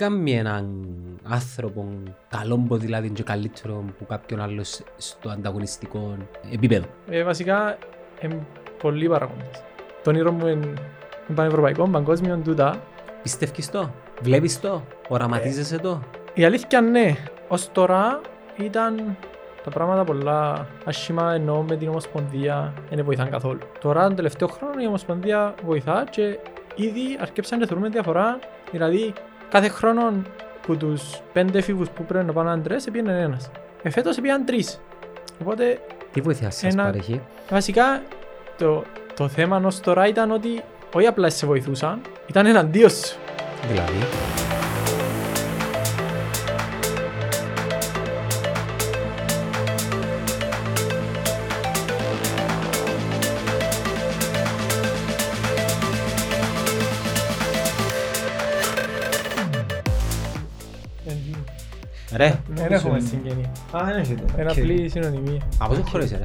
έκαμε έναν άνθρωπο καλό ποδηλάτη και καλύτερο που κάποιον άλλο στο ανταγωνιστικό επίπεδο. Βασικά, είναι πολλοί παραγόντες. Το όνειρο μου είναι πανευρωπαϊκό, παγκόσμιο, τούτα. Πιστεύεις το, βλέπεις το, οραματίζεσαι το. Η αλήθεια ναι. Ως τώρα ήταν τα πράγματα πολλά άσχημα, ενώ με την Ομοσπονδία δεν βοηθάνε καθόλου. Τώρα τον τελευταίο χρόνο η Ομοσπονδία βοηθά και ήδη αρκέψαν να θεωρούμε διαφορά. Δηλαδή κάθε χρόνο που τους 5 φίβους που πρέπει να πάνε αντρές έπιανε ένας. Εφέτος έπιανε 3. Οπότε... Τι βοήθεια σας παρέχει? Βασικά το θέμα ως τώρα ήταν ότι όχι απλά σε βοηθούσαν, ήταν εναντίον σου. Δηλαδή... Ρε, δεν έχουμε συγγένεια. Α, δεν έχετε. Ένα απλή συνωνυμία. Από το χωρίς, ρε.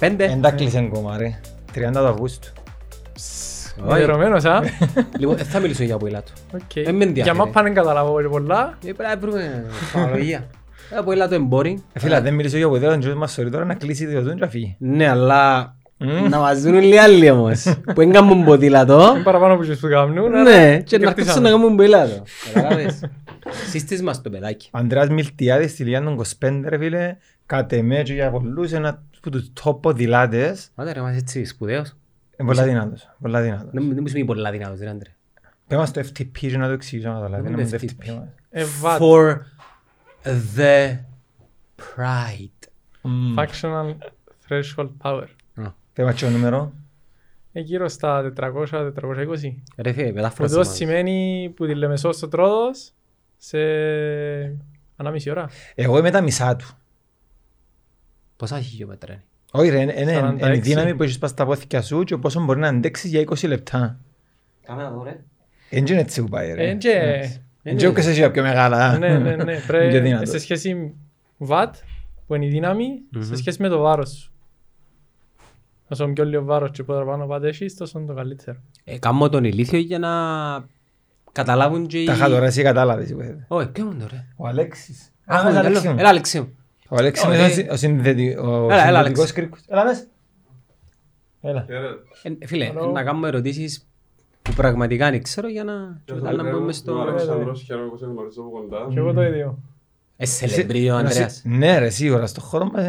25. Εντάκλησαν κόμμα, ρε. 30 Αυγούστου. Ενδερωμένος, α. Λοιπόν, θα μιλήσω για ποιλά του. Για μας πάνε καταλάβω πολλά. Πρέπει να βρούμε φαλολογία. Για ποιλά του εμπόρι. Φίλα, δεν μιλήσω για ποιλά, και μας σωρεί τώρα να κλείσει δύο τόν και αφήγει. Ναι, αλλά... Να μας δουν οι άλλοι όμως, που δεν κάνουν ποδήλατο. Είναι παραπάνω που σου κάνουν. Ναι, και να αρχίσουν να κάνουν ποδήλατο. Σύστης μας το παιδάκι. Ανδρέας Μιλτιάδης στη Λιάν των 25, ρε φίλε. Κατ' εμέ και για πολλούς ένα από τους top ποδηλάτες. Άντε ρε, μας έτσι σπουδαίος. Πολλά δυνατός, πολλά δυνατός. Δεν μου σημαίνει πολλά δυνατός, ρε Άντρε. Πέμε μας το FTP και να το εξηγήσω να το λάβει. Να το FTP. For the pride. Functional threshold power. Πέμε και το νούμερο. Γύρω στα 400-420. Ρε φίλε, μετάφραση μας. Αυτό σημαίνει που τη Λεμεσό στο Τρόδος. Σε ανάμιση ώρα. Εγώ είμαι τα μισά του. Πόσα χιλιόμετρα είναι? Όχι ρε, είναι η δύναμη που έχεις πας στα πόθηκια σου και πόσο μπορεί να αντέξεις για 20 λεπτά. Κάμε να δω ρε. Είναι έτσι που πάει ρε. Είναι και σε σχέση πιο μεγάλα. Ναι, ναι, ναι. Πρέπει σε σχέση βατ που είναι η δύναμη σε σχέση με το βάρος σου. Όσο πιο λίγο βάρος και πάνω βατ έχεις, τόσο είναι το καλύτερο. Κάμω τον ηλίθιο για να... Καταλάβουν και οι... Τα είχα τώρα, εσύ κατάλαβες. Όχι, ποιο ήμουν τώρα. Ο Αλέξης. Έλα, Αλέξη μου. Ο Αλέξης είναι ο συνδετικός κρίκος. Έλα, μέσα. Έλα. Φίλε, να κάνουμε ερωτήσεις που πραγματικά δεν ξέρω για να... Να μπούμε στο... Ο Αλέξανδρος χαίρομαι που σε γνωρίζω από κοντά. Και εγώ το ίδιο. Είσαι σελεμπρί ο Ανδρέας. Ναι ρε, σίγουρα, στο χώρο μας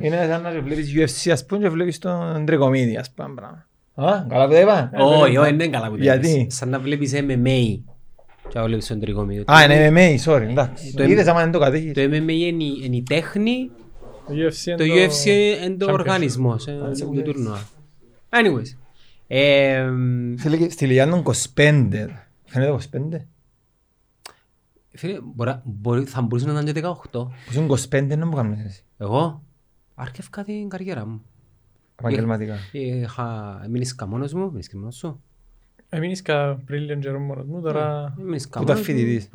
είναι σαν να βλέπεις UFC ας πούμε και βλέπεις τον Τρικομίδη ας πούμε. Καλά που τα είπα. Όχι, δεν είναι καλά που τα είπες. Σαν να βλέπεις MMA. Και βλέπεις τον Τρικομίδη. Α, είναι MMA, sorry. Είδες άμα δεν το κατέχεις. Το MMA είναι η τέχνη. Το UFC είναι το οργανισμός. Είναι το τουρνουά. Anyways. Στη Λιγιάννων 25. Φαίνεται 25. Φίλε, θα μπορούσε να ήταν και 18. Πώς είναι 25, να μου κάνεις εσύ. Εγώ άρχευκα την καριέρα μου. Επαγγελματικά. Μείνησκα μόνος μου, μείνησκα μόνος σου. Μείνησκα πριν λίγο καιρό μόνος μου, τώρα... Που ήταν φοιτητής.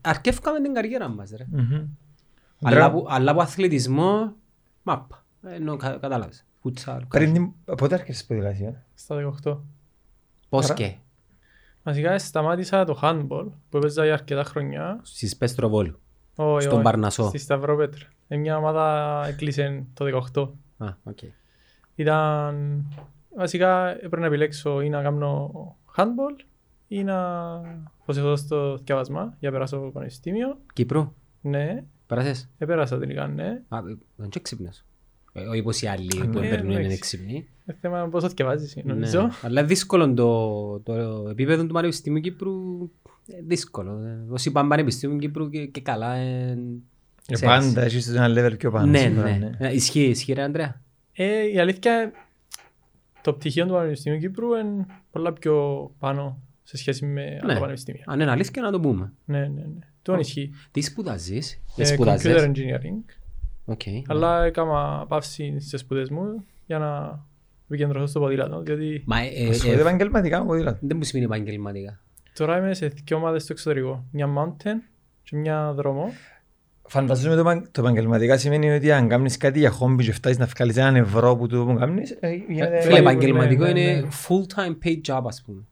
Αρκεύκαμε την καριέρα μας, ρε. Αλλά από αθλητισμό, μαπ, ενώ κατάλαβες. Πότε αρκεύσεις ποδηλασία? Στα 18. Πώς και? Βασικά σταμάτησα το handball που έπαιζα για αρκετά χρονιά. Στις Πέστροβόλου, στον Παρνασσό. Στη Σταυροπέτρα. Μια ομάδα έκλεισε το 18. Ήταν, βασικά έπρεπε να επιλέξω ή να κάνω handball ή να προσεχθώ στο διάβασμα για να περάσω από το πανεπιστήμιο. Κύπρο. Ναι. Περάσες. Επέρασα τελικά, ναι. Α, δεν και ξύπνες. Όχι όπως οι άλλοι που παίρνουν έναν ξύπνη. Είναι θέμα πώς θα διαβάζεις, νομίζω. Αλλά δύσκολο το επίπεδο του πανεπιστήμιου Κύπρου. Δύσκολο. Όσοι είπαν πανεπιστήμιου Κύπρου και καλά... Πάντα έχεις ένα level πιο πάνω. Ναι, ναι. Ισχύει ρε Αντρέα. Η αλήθεια, το πτυχίο του Πανεπιστημίου Κύπρου είναι πολλά πιο πάνω σε σχέση με άλλα πανεπιστήμια. Αν είναι αλήθεια να το πούμε. Ναι, ναι, ναι. Τον ισχύει. Τι σπουδαζείς? Computer Engineering. Αλλά έκανα παύση στις σπουδές μου για να επικεντρωθώ στο ποδήλατο. Ασχολείται επαγγελματικά ποδήλατο. Δεν μου σημαίνει επαγγελματικά. Τώρα είμαι σε δύο ομάδες στο εξωτερικό. Μια mountain και μια δρόμο. Φανταζόμαι το επαγγελματικά σημαίνει ότι αν κάνεις κάτι για χόμπι και φτάσεις να βγάλεις έναν ευρώ που το κάνεις... Φίλε, επαγγελματικό είναι full-time paid job, ας πούμε.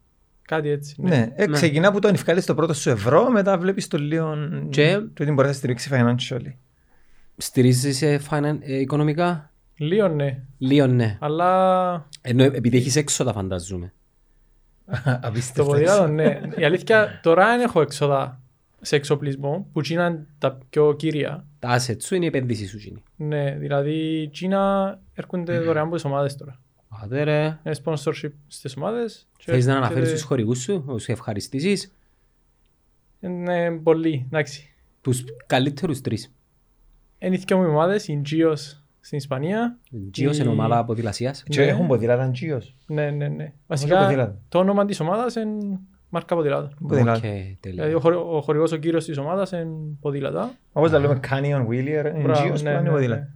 Κάτι έτσι. Ναι, ναι. Ξεκινά που το ανυφκάλεις το πρώτο σου ευρώ, μετά βλέπεις το λίγο και... την μπορείς να στηρίξεις financially. Στηρίζεσαι οικονομικά? Λίγο ναι. Λίγο ναι. Αλλά... ενώ επειδή έχεις έξοδα φανταζούμε. Το Ποδηλάτο ναι. Η αλήθεια τώρα δεν έχω έξοδα σε εξοπλισμό που είναι τα πιο κύρια. Τα assets σου είναι οι επενδύσεις σου. Ναι, δηλαδή Κίνα έρχονται δωρεάν από τις ομάδες τώρα. Άντε ρε. Είναι sponsorship στις ομάδες. Θέλεις να αναφέρεις τους χορηγούς σου, όσους ευχαριστήσεις? Ναι, πολλοί, εντάξει. Τους καλύτερους τρεις. Είναι οι δυο μου ομάδες, οι GEOs στην Ισπανία. GEOs είναι ομάδα ποδηλασίας. Και έχουν ποδηλάτα GEOs. Ναι, ναι, ναι. Βασικά το όνομα της ομάδας είναι Marca Podilada. Δηλαδή ο χορηγός, ο κύριος της ομάδας είναι Ποδήλατα. Όπως τα λέμε Canyon, Willier, GEOs είναι Ποδήλατα.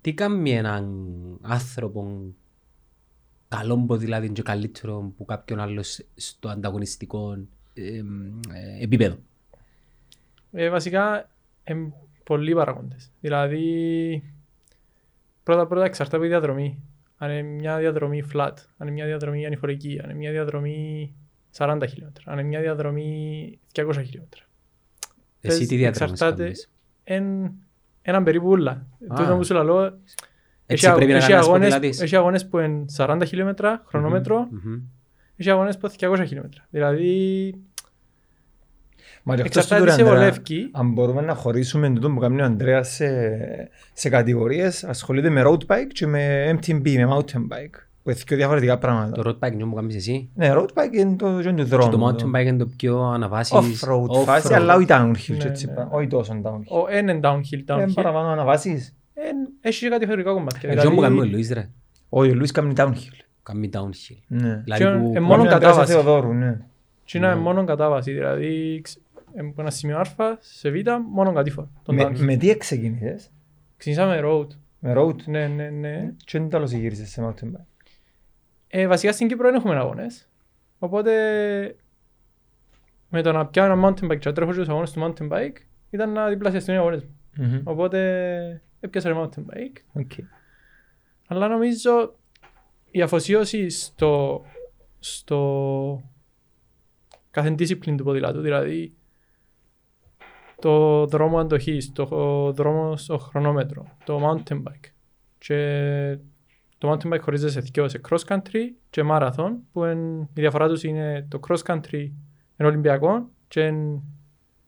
Τι κάνει έναν άνθρωπο καλό ποδηλάτη και καλύτερο που κάποιον άλλο στο ανταγωνιστικό επίπεδο? Βασικά πολλοί παραγόντες. Δηλαδή πρώτα-πρώτα εξαρτάται από τη διαδρομή. Αν είναι μια διαδρομή flat, αν είναι μια διαδρομή ανηφορική, αν είναι μια διαδρομή 40 χιλιόμετρα, αν είναι μια διαδρομή 200 χιλιόμετρα. Εσύ τι διαδρομές κάνεις? Έναν περίπου ούλα. Τούτο που σου λαλώ, έχει αγώνες που είναι 40 χιλιόμετρα χρονόμετρο, έχει αγώνες που είναι 200 χιλιόμετρα. Δηλαδή... εξαρτάται σε βολεύκη. Αν μπορούμε να χωρίσουμε τούτο που κάνει ο Ανδρέας σε κατηγορίες, ασχολείται με road bike και με MTB, με mountain bike, που είναι πιο διαφορετικά πράγματα. Το road bike είναι που κάνεις εσύ? Ναι, road bike είναι το δρόμο. Και το mountain bike είναι το πιο αναβάσεις. Off-road φάση, αλλά όχι downhill. Όχι τόσο downhill. Είναι downhill. Είναι παραπάνω αναβάσεις. Έχει κάτι θεωρικό κομμάτι. Εγώ που κάνουμε ο Λουίς ρε. Όχι, ο Λουίς κάνει downhill. Κάνει downhill. Είναι μόνο κατάβαση. Είναι μόνο κατάβαση, δηλαδή από ένα σημείο α σε β, μόνο κατήφορα. Με τι ξεκίνησες? Ξεκίνησα με road. Με road? Ναι, ναι, ναι. Και τι άλλο γύρισες σε mountain bike? Βασικά στην Κύπρο δεν έχουμε αγώνες. Οπότε με το να πιάω ένα mountain bike και να τρέχω στους αγώνες του mountain bike ήταν να διπλασιαστούν οι αγώνες μου. Οπότε έπιασα ένα mountain bike. Okay. Αλλά νομίζω η αφοσίωση στο κάθε discipline του ποδηλάτου, δηλαδή το δρόμο αντοχής, το δρόμο στο χρονόμετρο, το mountain bike. Και το mountain bike χωρίζεται σε δυο, σε cross country και marathon, που η διαφορά τους είναι το cross country εν Ολυμπιακό και εν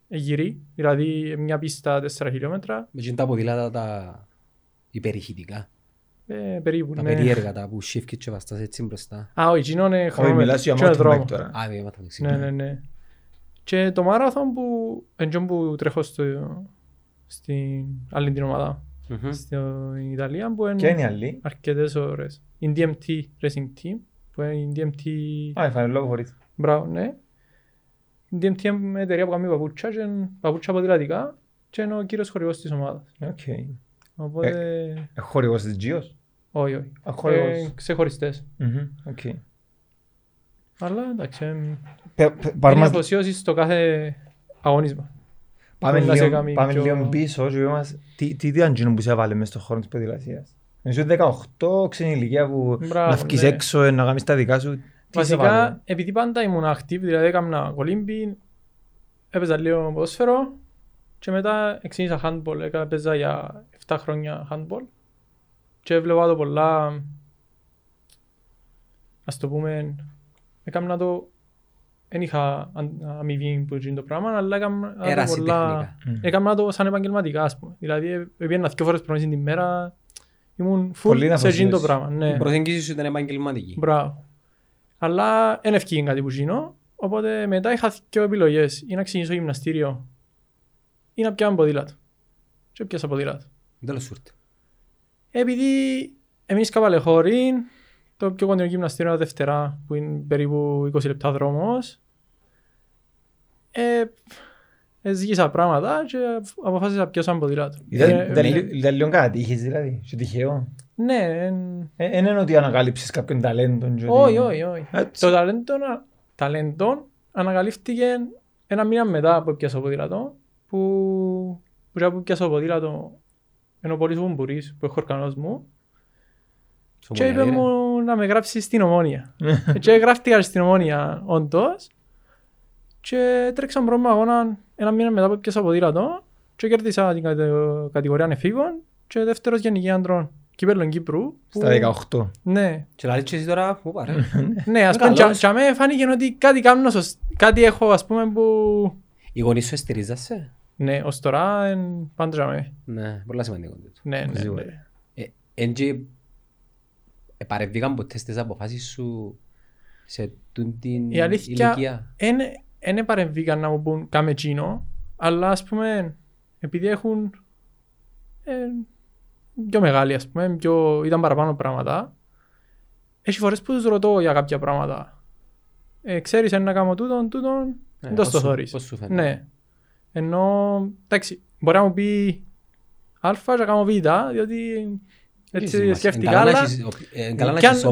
γυρί, δηλαδή μια πίστα 4 χιλιόμετρα. Με τα ποδηλάτα τα υπερηχητικά. Περίπου, τα ναι. Περίεργα τα που σιεύκει και βαστάς έτσι μπροστά. Α, όχι, είναι χρονόμετρο και είναι δρόμο. Α, ναι, ναι, ναι. Και το μάραθον που τρέχω στην άλλη την ομάδα, στην Ιταλία, που είναι αρκετές ώρες. Η DMT Racing Team, που είναι η DMT... Α, έφανε λόγο χωρίς. Μπράβο, ναι. Η DMT είναι μια εταιρεία που κάνει παπούτσια, παπούτσια ποδηλατικά και είναι ο κύριος χορηγός της ομάδας. Οπότε... χορηγός της GEOs? Όχι, όχι. Ξεχωριστές. Αλλά εντάξει, είναι αφοσίωση στο κάθε αγωνίσμα. Πάμε λίγο πίσω, τι διάντζινο που σε έβαλε μες στον χώρο της ποδηλασίας? Νομίζω 18, ξένη ηλικία που να βγεις έξω, να κάνεις τα δικά σου. Βασικά, επειδή πάντα ήμουν active, δηλαδή έκανα κολύμπι, έπαιζα λίγο ποδόσφαιρο και μετά ξεκίνησα handball, έπαιζα για 7 χρόνια handball και έβλεπα το πολλά, ας το πούμε, έκανα το... δεν είχα αμοιβή που γίνει το πράγμα, αλλά έκανα το σαν επαγγελματικά, ας πούμε. Δηλαδή, έπαιρνα 2 φορές προμήθειες την ημέρα, ήμουν full σε γίνει το πράγμα. Η προσέγγιση σου ήταν επαγγελματική. Μπράβο. Αλλά δεν ευκήγε κάτι που γίνω, οπότε μετά είχα 2 επιλογές. Ή να ξεκινήσω γυμναστήριο, ή να πιάνω ποδήλατο. Και πιάσα ποδήλατο. Δεν σου ήρθε? Επειδή εμείς καπαλεχώριν, το πιο κοντινό γυμναστήριο είναι Δευτέρα, που είναι περίπου 20 λεπτά δρόμος. Ζήγησα πράγματα και αποφάσισα να πιάσω ποδήλατο. Ήταν λίγο κάτι, είχες δηλαδή, σου τυχαίο? Ναι. Δεν είναι ότι ανακάλυψες κάποιον ταλέντον? Όχι, όχι. Το ταλέντον ανακαλύφθηκε ένα μήνα μετά που πιάσω ποδήλατο, που πιάσω ποδήλατο ενώ πολλοί βουμπουρείς που έχω οργανώσει μου. Και είπε μου να με γράψει στην Ομόνια. Και γράφτηκα στην Ομόνια όντως και τρέξα πρώτα αγώνα ένα μήνα μετά που πιάσα ποδήλατο και κέρδισα την κατηγορία ανεφήγων και δεύτερος γενική άντρων κύπελλον Κύπρου. Στα 18. Ναι. Και λαλείς και εσύ τώρα που πάρε. Ναι, ας πούμε και αμέ φάνηκε ότι κάτι κάνω, κάτι έχω ας πούμε που... Οι γονείς σου στηρίζασαι. Ναι, ως τώρα πάντα και αμέ. Ναι, πολλά σημαντικό. Ναι, ναι. Έντια παρεμβήκαν ποτέ στις αποφάσεις σου σε την ηλικία. Εν παρεμβήκαν να μου πούν κάμε εκείνο, αλλά ας πούμε επειδή έχουν... πιο μεγάλη, ας πούμε, ήταν παραπάνω πράγματα. Έχει φορές που τους ρωτώ για κάποια πράγματα. Ξέρεις, αν να κάνω τούτον, δεν το θωρείς. Πώς σου φαίνεται. Ναι. Ενώ, εντάξει, μπορεί να μου πει α και να κάνω β, διότι έτσι σκέφτηκα, αλλά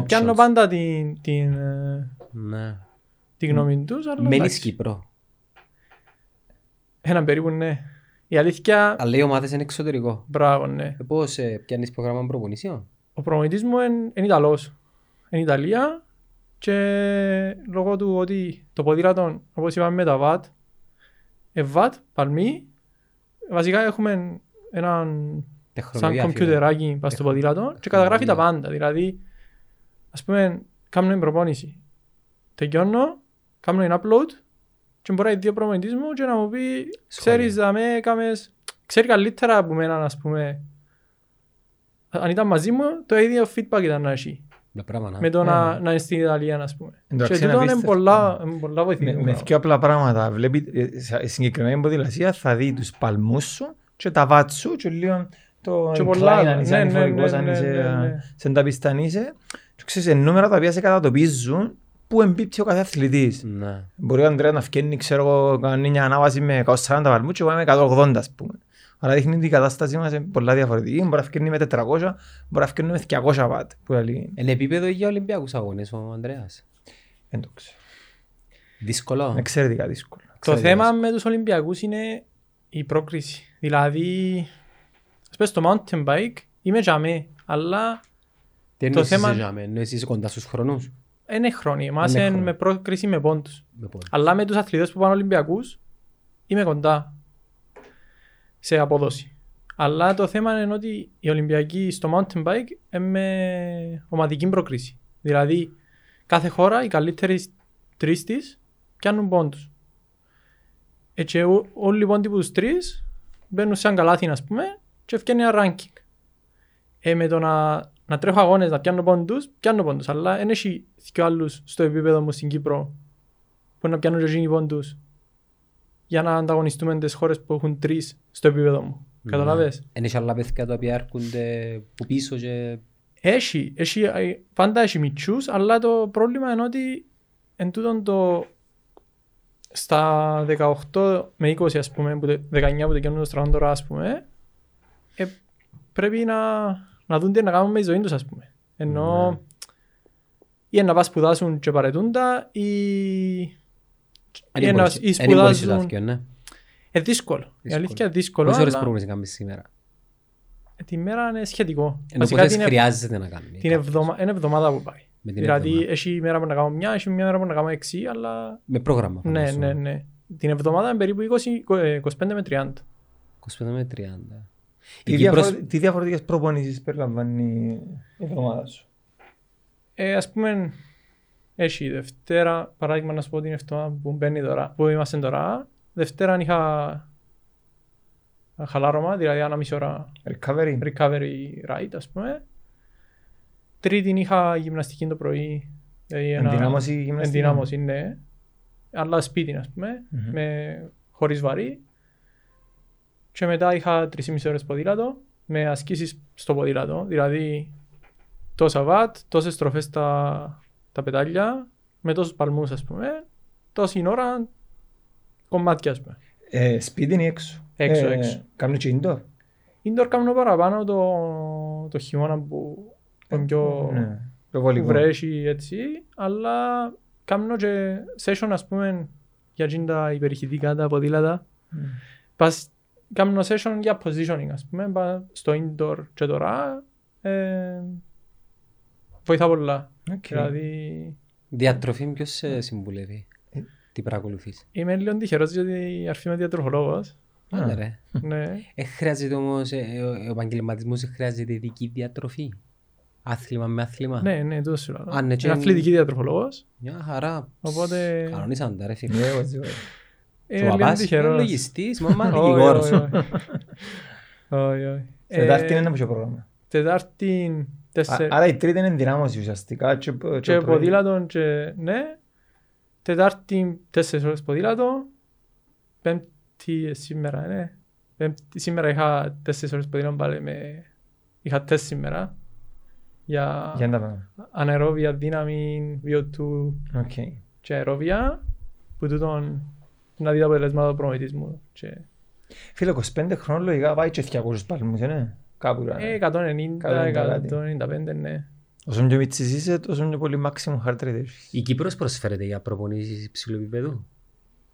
πιάνω πάντα την γνώμη τους. Μένεις Κύπρο. Έναν περίπου, ναι. Η αλήθεια... Αλλά οι ομάδες είναι εξωτερικό. Μπράβο, ναι. Πώς πιάνεις πρόγραμμα προπονησίων? Ο προπονητής μου είναι Ιταλός. Είναι Ιταλία και λόγω του ότι το ποδήλατο, όπως είπαμε με τα ΒΑΤ, παλμή, βασικά έχουμε έναν σαν κομπιουτεράκι πάνω στο ποδήλατο και καταγράφει τα πάντα. Δηλαδή, ας πούμε, κάνουμε προπόνηση. Τελειώνω, κάνουμε ένα upload. Και μπορεί να δει ο προπονητής μου και να μου πει «Ξέρεις, δαμε, κάμες...» Ξέρει καλύτερα από μένα, ας πούμε. Αν ήταν μαζί μου, το ίδιο feedback ήταν να έχει. Με το να είναι στην Ιταλία, ας πούμε. Και τούτο είναι πολλά βοηθητικό. Με πιο απλά πράγματα. Βλέπει συγκεκριμένη ποδηλασία, θα δει τους παλμούς σου και τα βάτ σου και λίγο το incline, αν είσαι ανηφορικός, αν είσαι σενταπιστάν είσαι. Και ξέρεις, νούμερα τα οποία σε κατατοπίζουν που εμπίπτει ο κάθε αθλητής. Ναι. Μπορεί ο Αντρέα να φκένει, κάνει μια ανάβαση με 140 παλμούς και πάμε με 180, ας πούμε. Αλλά δείχνει ότι η κατάσταση μας είναι πολλά διαφορετική. Μπορεί να φκένει με 400, μπορεί να φκένει με 200 βατ. Εν επίπεδο για Ολυμπιακούς αγώνες ο Αντρέας. Δεν το ξέρω. Δύσκολο. Εξαιρετικά δύσκολο. Το θέμα με τους Ολυμπιακούς είναι η πρόκριση. Δηλαδή, ας πες στο mountain bike είμαι τζαμέ, αλλά το θέμα... Είσαι κοντά στους χρόνους. Είναι χρόνοι, εμάς είναι με πρόκριση με πόντους. Αλλά με τους αθλητές που πάνε Ολυμπιακούς είμαι κοντά σε απόδοση. Αλλά το θέμα είναι ότι οι Ολυμπιακοί στο mountain bike είναι με ομαδική πρόκριση. Δηλαδή κάθε χώρα οι καλύτεροι τρεις της πιάνουν πόντους. Έτσι όλοι οι πόντοι που τους τρεις μπαίνουν σε αγκαλάθιν ας πούμε και φτιάχνει ένα ranking. Με το να τρέχω αγώνες, να πιάνω πόντους, αλλά δεν έχει δυο άλλους στο επίπεδο μου στην Κύπρο που να πιάνω και γίνει πόντους για να ανταγωνιστούμε τις χώρες που έχουν τρεις στο επίπεδο μου. Mm. Καταλαβες. Εν έχει άλλα παιδιά τα οποία έρχονται που πίσω και... Έχει, πάντα έχει μητσούς, αλλά το πρόβλημα είναι ότι εν τούτον στα 18 με 20 ας πούμε, 19 που τελειώνουν το στρατό τώρα ας πούμε, πρέπει να δουν τι να κάνουν με τη ζωή τους, ας πούμε. Ενώ ή να πας σπουδάσουν και παρετούντα ή να σπουδάσουν... Είναι δύσκολο. Η αλήθεια είναι δύσκολο. Πόσες ώρες πρόγραμμα κάνεις σήμερα? Την μέρα είναι σχετικό. Ενώ πόσες χρειάζεται να κάνεις? Είναι εβδομάδα που πάει. Δηλαδή έχει μέρα που να κάνω μια, έχει μια μέρα που να κάνω 6, αλλά... Με πρόγραμμα. Ναι. Την εβδομάδα είναι περίπου 25 με 30. Τι διαφορετικές προπονήσεις περιλαμβάνει η εβδομάδα σου? Ας πούμε, έχει Δευτέρα, παράδειγμα να σου πω την εβδομάδα που είμαστε τώρα. Δευτέρα είχα χαλάρωμα, δηλαδή ένα μισή ώρα recovery ride, ας πούμε. Τρίτη είχα γυμναστική το πρωί. Ενδυνάμωση γυμναστική. Ενδυνάμωση, ναι. Αλλά σπίτι, ας πούμε, χωρίς βαρύ. Και μετά είχα 3,5 ώρες ποδήλατο με ασκήσεις στο ποδήλατο. Δηλαδή τόσα βατ, τόσες στροφές τα πετάλια, με τόσους παλμούς ας πούμε, τόση ώρα κομμάτια ας πούμε. Σπίτι είναι έξω. Έξω. Κάμουν και indoor. Indoor κάμουν παραπάνω το χειμώνα που είναι πιο βρέχει έτσι, αλλά κάμουν και session ας πούμε για τα υπερηχητικά τα ποδήλατα. Πας κάμουν session για positioning, ας πούμε, στο indoor και τώρα, βοηθά πολλά. Okay. Δηλαδή... Διατροφή ποιος σε συμβουλεύει? Τι παρακολουθείς? Είμαι λίγο τυχερός γιατί αρχίζω διατροφολόγος. Άρα ρε. Χρειάζεται όμως, ο επαγγελματισμός χρειάζεται ειδική διατροφή. Άθλημα με άθλημα. Ναι, ναι, τόσο σου λέω. Είναι αθλητική διατροφολόγος. Μια χαρά. Οπότε... Κανονίσαν τα ρε φίλοι. Είναι λίγο τυχερός. Είναι λογιστής, μάμα, δικηγόρος. Τετάρτη είναι ποιο πρόγραμμα? Τετάρτη... Άρα η τρίτη είναι ενδυνάμωση ουσιαστικά. Και ποδήλατον και... Ναι. Τετάρτη 4 ώρες ποδήλατο. Πέμπτη σήμερα, ναι. Πέμπτη σήμερα είχα 4 ώρες ποδήλατο πάλι με... Είχα 4 σήμερα. Για αναερόβια, δύναμη, VO2 και αερόβια. Που τούτον να δει τα αποτελέσματα του προμηθισμού. Φίλε, 25 χρόνων λογικά πάει και 200 παλμούς, ναι. Κάπου γράμμα. 190-195, ναι. Όσο πιο μίτσις είσαι, τόσο πιο πολύ maximum heart rate έχεις. Η Κύπρος προσφέρεται για προπονήσεις υψηλού επίπεδου?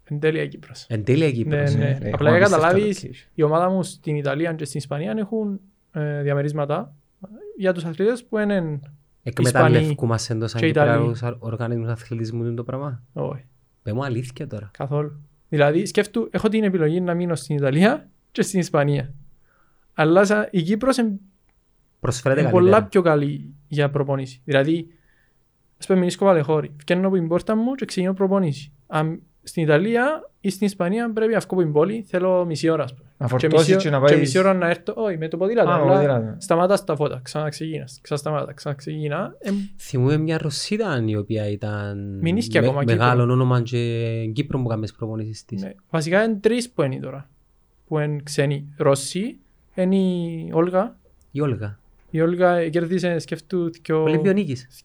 Εν τέλεια Κύπρος. Ναι, ναι. Απλά για καταλάβεις, η ομάδα μου στην Ιταλία και στην Ισπανία έχουν διαμερίσματα για τους αθλητές που είναι εκμεταλλευκούμαστε εντός αντιπράγους οργανισμούς αθλητισμού είναι το πράγμα. Όχι. Πες μου αλήθεια τώρα. Καθόλου. Δηλαδή σκέφτου, έχω την επιλογή να μείνω στην Ιταλία και στην Ισπανία. Αλλά η Κύπρος είναι πολλά πιο καλή για προπονήσεις. Δηλαδή, ας πούμε μηνίσκω Βαλεχώρη, φτιάχνω από την πόρτα μου και ξεκινώ προπονήσεις. Στην Ιταλία ή στην Ισπανία πρέπει να βγω από την πόλη, θέλω μισή ώρα. Να φορτώσεις και να πάει... Και μισή ώρα να έρθω, όχι με το ποδήλατο, σταματάς τα φώτα, ξαναξεκίνας, ξαναξεκίνα. Θυμούμαι μια Ρωσίδα η οποία ήταν μεγάλο όνομα και Κύπρο που κάνεις προπονήσεις της. Βασικά είναι τρεις που είναι τώρα, που είναι ξένοι Ρώσοι. Είναι η Όλγα. Η Όλγα κέρδισε σκεφτού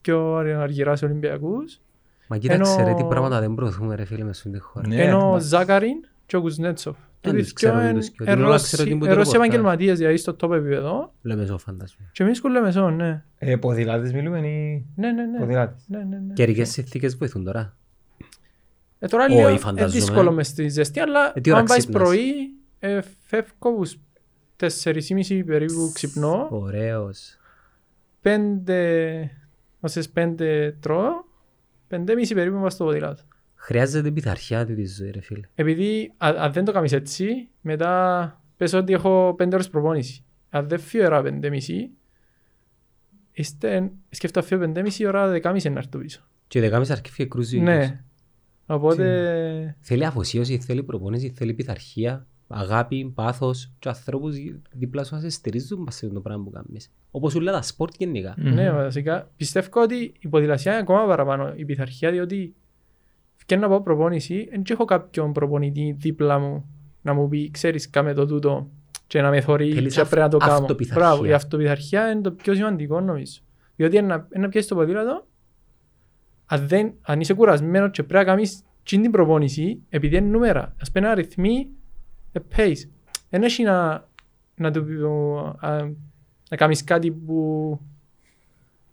και ο Αργυράς Ολυμπιακούς. Μα κοίταξε ρε τι πράγματα δεν προωθούμε ρε φίλε μες στην χώρα. Ενώ Ζάκαριν και ο Κουζνέτσοφ. Τους είναι Ρώσοι επαγγελματίες δηλαδή στο τόπο επίπεδο. Λεμεσό φαντασμία. Και εμείς Λεμεσό, ναι. Ποδηλάτες μιλούμε ή... Ναι, ναι, ναι. Καιρικές συνθήκες βοηθούν τώρα. Τώρα είναι δύσκολο μες στη ζεστή, αλλά αν πάεις πρωί φεύγω 4,5 περίπου ξυπνώ. Ωραίος. 5 τρώω. 5,5 περίπου είμαστε στο ποδηλάτο. Χρειάζεται πειθαρχία τη ζωή ρε φίλε. Επειδή αν δεν το κάνεις έτσι, μετά πες ότι έχω 5 ώρες προπόνηση. Αν δεν φύγω ώρα 5,5, σκέφτα φύγω 5,5 ώρα 10,5 να έρθω πίσω. Και 10,5 αρκεύει κρούζει. Ναι. Οπότε... Θέλει αφοσίωση, θέλει προπόνηση, θέλει πειθαρχία. Αγάπη, πάθος και ανθρώπους διπλά σου να σε στηρίζουν σε το πράγμα που κάνεις. Όπως όλα τα σπορτ γενικά. Ναι, βασικά. Πιστεύω ότι η ποδηλασία είναι ακόμα παραπάνω η πειθαρχία, διότι φτιάχνω από προπόνηση, δεν έχω κάποιον προπονητή δίπλα μου να μου πει «Ξέρεις, κάμε το τούτο» και να με θωρεί και πρέπει να το κάνω. Μπράβο, η αυτοπιθαρχία είναι το πιο σημαντικό νομίζω. Διότι να πιέσεις το ποδήλατο, αν είσαι κουρασμένος και πρέπει να κάνεις την προπόνηση, επειδή είναι νούμερα. Ας πούμε αριθμοί. Επίσης, δεν έχει να κάνεις κάτι που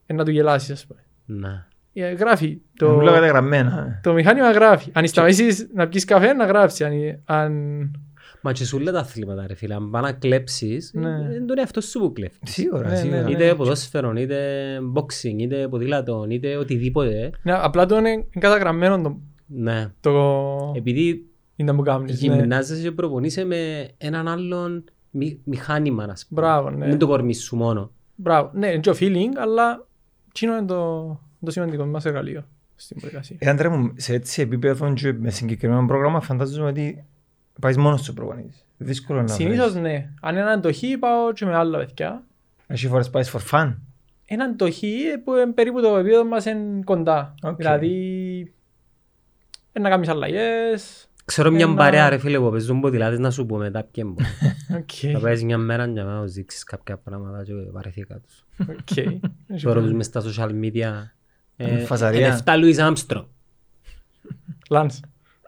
να του γελάσεις, ας πούμε. Ναι. Γράφει. Το μηχάνημα γράφει. Αν σταματήσεις να πεις καφέ, να γράψεις. Μα και σου όλα τα αθλήματα, ρε φίλε. Αν πάει να κλέψεις, δεν τον εαυτό σου που κλέφτει. Σίγουρα, σίγουρα. Είτε ποδόσφαιρο, είτε boxing, είτε ποδήλατο, είτε οτιδήποτε. Απλά το είναι καταγραμμένο το... Επειδή... Γυμνάζεσαι και προπονείσαι με έναν άλλον μηχάνημα, να σπράβο, ναι. Μην το κορμίσεις σου μόνο. Μπράβο, ναι, και ο feeling, αλλά εκείνο είναι το σημαντικό μας εργαλείο στην προεργασία. Άντρε μου, σε έτσι επίπεδο και με συγκεκριμένο πρόγραμμα φαντάζομαι ότι πάεις μόνος στο προπονείς. Δύσκολο να βρεις. Συνήθως ναι, αν είναι αντοχή πάω και με άλλα παιδιά. Εσύ φορές πάεις for fun. Είναι αντοχή που περίπου το επίπεδο μας είναι κοντά. Δηλαδή, να κάνεις αλλαγές. Ξέρω μια παρέα ρε φίλε που παίζουν ποδηλάτες να σου πω μετά ποιοι μου. Θα παίζει μια μέρα για να δείξεις κάποια πράγματα και βαρεθήκα τους. Τώρα τους μες στα social media. Είναι 7 Λουίς Άμστρονγκ.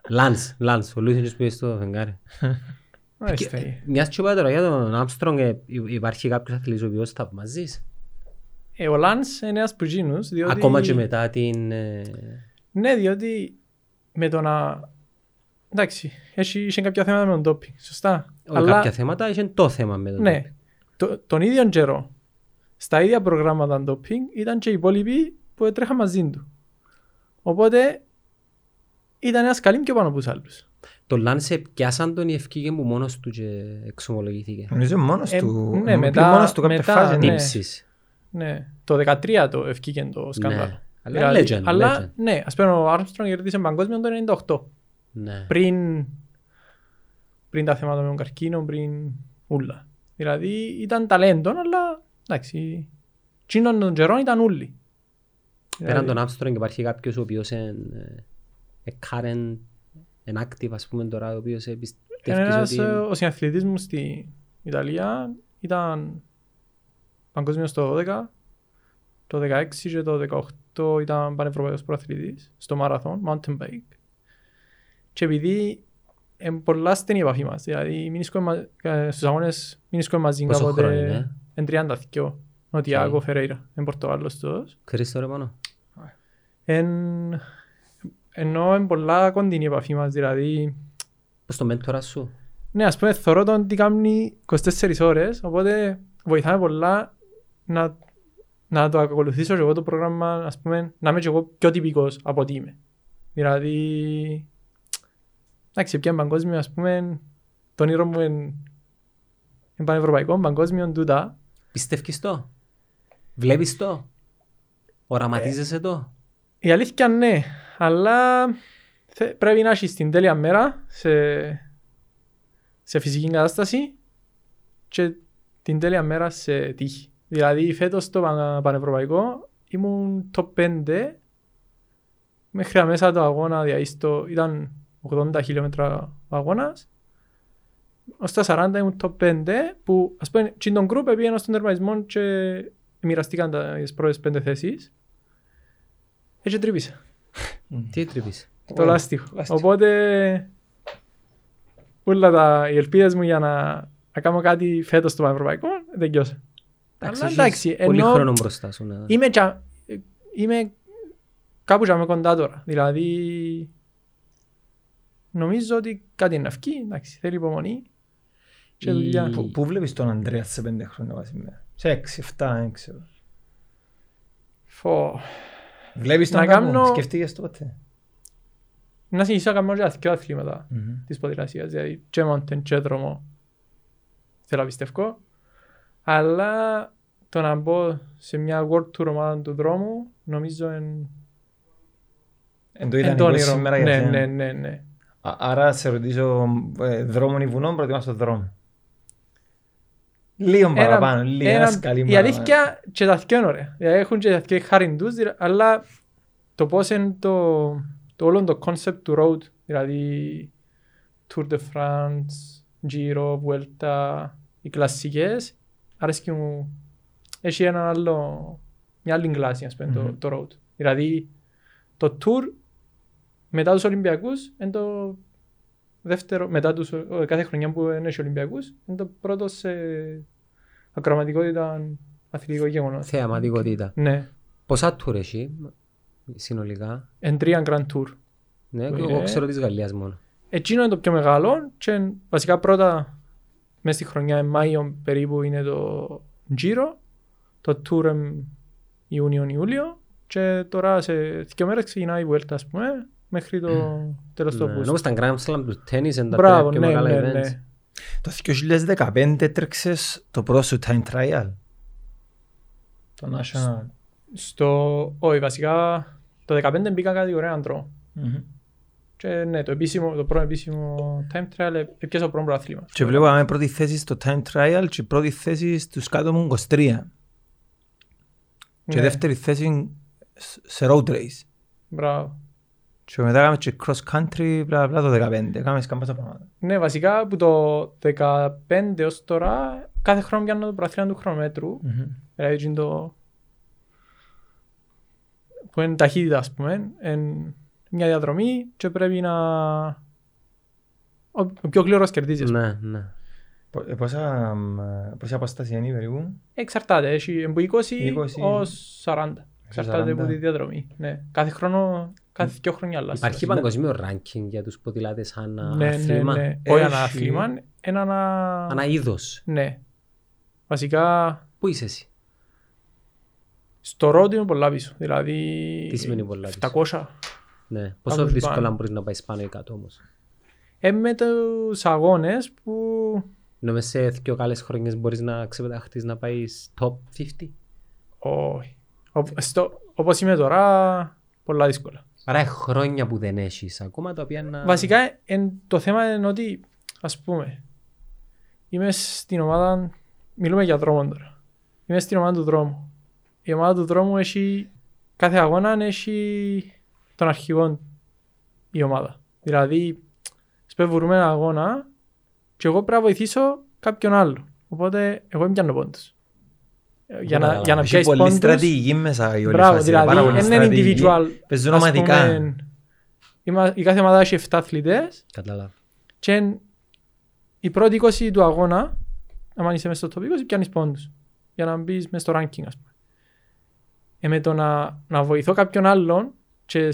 Λανς. Ο Λουίς είναι που είσαι στο φεγγάρι. Μιας και είπα τώρα για τον Άμστρονγκ υπάρχει κάποιος αθλητής ο οποίος θαυμαζείς. Ο Λανς είναι ένας πουγίνους. Ακόμα και μετά την... Ναι, διότι με το να... Εντάξει, είχε κάποια θέματα με τον ντόπινγκ, σωστά. Αλλά... κάποια θέματα, είχε το θέμα με τον ντόπινγκ. Ναι, τον ίδιο καιρό, στα ίδια προγράμματα ντόπινγκ ήταν και οι υπόλοιποι που έτρεχαν μαζί του. Οπότε ήταν ένας καλύμ και πάνω από τους άλλους. Το Lance πιάσαν τον ευκήγε μου μόνος του και εξομολογήθηκε. Νομίζω μόνος του. Ναι, μετά τύψεις. Ναι, το 2013 το ευκήγε το σκάνδαλο. Αλλά legend. Αλλά ναι, ας πούμε ο Armstrong κερδίσε παγκόσμιο το 1998. Πριν τα θέματα με τον καρκίνο, πριν ούλα. Δηλαδή ήταν ταλέντο, αλλά εντάξει, τσίνων των καιρών ήταν ούλοι. Πέραν τον Armstrong υπάρχει κάποιος ο οποίος είναι current, active, ας πούμε τώρα, ο οποίος πιστεύει ότι... Ο συναθλητής μου στην Ιταλία ήταν παγκόσμιος το 12, το 16 και το 18 ήταν πανευρωπαϊκός προαθλητής στο μαραθών, mountain bike. Και επειδή είναι πολλά στενή επαφή μας, δηλαδή στους αγώνες μήνυσκοεν μαζί κάποτε εν 32, ο Thiago Ferreira, εν Πορτογάλος τος. Χρήστο ρε πάνω. Ενώ είναι πολλά κοντινή επαφή μας, δηλαδή... Πώς το μέντορα σου. Ναι, ας πούμε, θωρώ τον τι κάνει 24 ώρες, οπότε βοηθάμε πολλά να το ακολουθήσω και εγώ το πρόγραμμα, ας πούμε, να είμαι και εγώ πιο τυπικός από ό,τι είμαι. Δηλαδή... Εντάξει, πια είναι παγκόσμιο, ας πούμε, το όνειρο μου είναι πανευρωπαϊκό, παγκόσμιο, τούτα. Πιστεύεις το, βλέπεις το, οραματίζεσαι το. Η αλήθεια ναι, αλλά πρέπει να έχεις την τέλεια μέρα σε φυσική κατάσταση και την τέλεια μέρα σε τύχη. Δηλαδή φέτος στο πανευρωπαϊκό ήμουν το 5 μέχρι αμέσα το αγώνα, δηλαδή ήταν 80 χιλιόμετρα αγώνας, ως τα 40 ήμουν το 5 που ας πούμε και τον group πήγαιναν στον τερματισμό και μοιραστήκαν τις πρώτες 5 θέσεις. Έτσι τρύπησα. Τι τρύπησε? Το λάστιχο. Οπότε όλα οι ελπίδες μου για να κάνω κάτι φέτος στο πανευρωπαϊκό δεν γιώσα. Εντάξει, πολύ χρόνο μπροστά σου. Είμαι κάπου και με κοντά τώρα. Δηλαδή νομίζω ότι κάτι είναι αυκή, εντάξει, θέλει υπομονή και δουλειά. Πού βλέπεις τον Ανδρέα σε 5 χρόνια βάση μέρα, σε 6, 7, 6? Φω... Βλέπεις τον κάμου, σκεφτείγες το ποτέ? Να συνεχίσω να κάνω και αθλήματα της ποδηλασίας, δηλαδή και mountain και δρόμο, θέλω να πιστεύω. Αλλά το να μπω σε μια world tour ομάδα του δρόμου, νομίζω είναι... Εν το είδαν εγώ σήμερα για θέα. Ναι. Άρα σε ρωτήσω δρόμων ή βουνών, προτιμάς το δρόμο. Λίγο παραπάνω, λίγο σκαλή παραπάνω. Η αλήθεια και τα θεκιών ωραία. Έχουν και τα θεκιών χάριν τους, αλλά το πώς είναι το όλο το concept του road, δηλαδή Tour de France, Giro, Vuelta, οι κλασσικές, αρέσκει μου, έχει ένα άλλο, μια άλλη κλάση, ας πούμε, το road. Δηλαδή το Tour μετά τους Ολυμπιακούς, είναι το δεύτερο, μετά τους, κάθε χρονιά που είναι στους Ολυμπιακούς, είναι το πρώτο σε ακροματικότητα αθλητικό γεγονός. Θεαματικότητα. Ναι. Πόσα tour έχει συνολικά? Εν 3 Grand Tour. Ναι, εγώ ξέρω της Γαλλίας μόνο. Εκείνο είναι το πιο μεγάλο και βασικά πρώτα μέσα στη χρονιά, Μάιο περίπου, είναι το Giro, το Tour Ιούνιο-Ιούλιο και τώρα σε 2 μέρες ξεκινάει η Vuelta, ας πούμε, μέχρι το τέλος του Αυγούστου. Όπως τα Grand Slam του τένις είναι τα πιο μεγάλα events. Το 2015 τρέξες το πρώτο σου time trial. Το national. Όχι, βασικά το 2015 μπήκα κατηγορία ανδρών. Και ναι, το πρώτο επίσημο time trial έπιασε το πρώτο αθλήμα. Και βλέπαμε πρώτη θέση στο time trial και πρώτη θέση στους κάτω μου 23. Και δεύτερη θέση σε road race. Μπράβο. Και μετά κάναμε και cross country, πλά το 15, κάναμε σκάμπα στα πράγματα. Ναι, βασικά από το 15 έως τώρα, κάθε χρόνο πιάνω το προαθλήμα του χρονομέτρου. Δηλαδή το... που είναι ταχύτητα, ας πούμε, είναι μια διαδρομή και πρέπει να... Ο πιο γλύρος κερδίζει, ας πούμε. Ναι. Πόσα αποστάσεις είναι περίπου? Εξαρτάται, έχει από 20 ως 40. Εξαρτάται από τη διαδρομή. Κάθε χρόνο... Κάθε 2 χρόνια αλλάζει. Υπάρχει παγκοσμίο ranking για τους ποδηλάτες ανά αθλήμα. Όχι ανά αθλήμα, είναι ανά είδος. Ναι. Βασικά... Πού είσαι εσύ? Στο road είμαι πολλά πίσω. Δηλαδή... Τι σημαίνει πολλά πίσω? 700. Ναι. Πόσο δύσκολα μπορείς να πάει πάνω ή κάτω όμως? Με τους αγώνες που... Ενώ σε πιο καλές χρονιές μπορείς να ξεπεταχτείς να πάει top 50. Όχι. Όπως είμαι τώρα, πολλά δύσκολα. Άρα χρόνια που δεν έχεις ακόμα τα οποία να... Βασικά το θέμα είναι ότι, ας πούμε, είμαι στην ομάδα, μιλούμε για δρόμο τώρα. Είμαι στην ομάδα του δρόμου. Η ομάδα του δρόμου έχει, κάθε αγώνα έχει τον αρχηγό η ομάδα. Δηλαδή, σπεύβουρουμε ένα αγώνα και εγώ πρέπει να βοηθήσω κάποιον άλλο. Οπότε, εγώ είμαι πιάνω πόντους. Για να πιάσεις πόντους... Πολλοί στρατηγοί μέσα η όλη φάση. Δηλαδή, είναι individual. Παίζουν ομαδικά. Η κάθε ομάδα έχει 7 αθλητές. Καταλάβω. Και η πρώτη 20 του αγώνα, αν είσαι μέσα στο top 20, πιάνεις πόντους. Για να μπεις μέσα στο ranking, ας πούμε. Με το να βοηθώ κάποιον άλλον και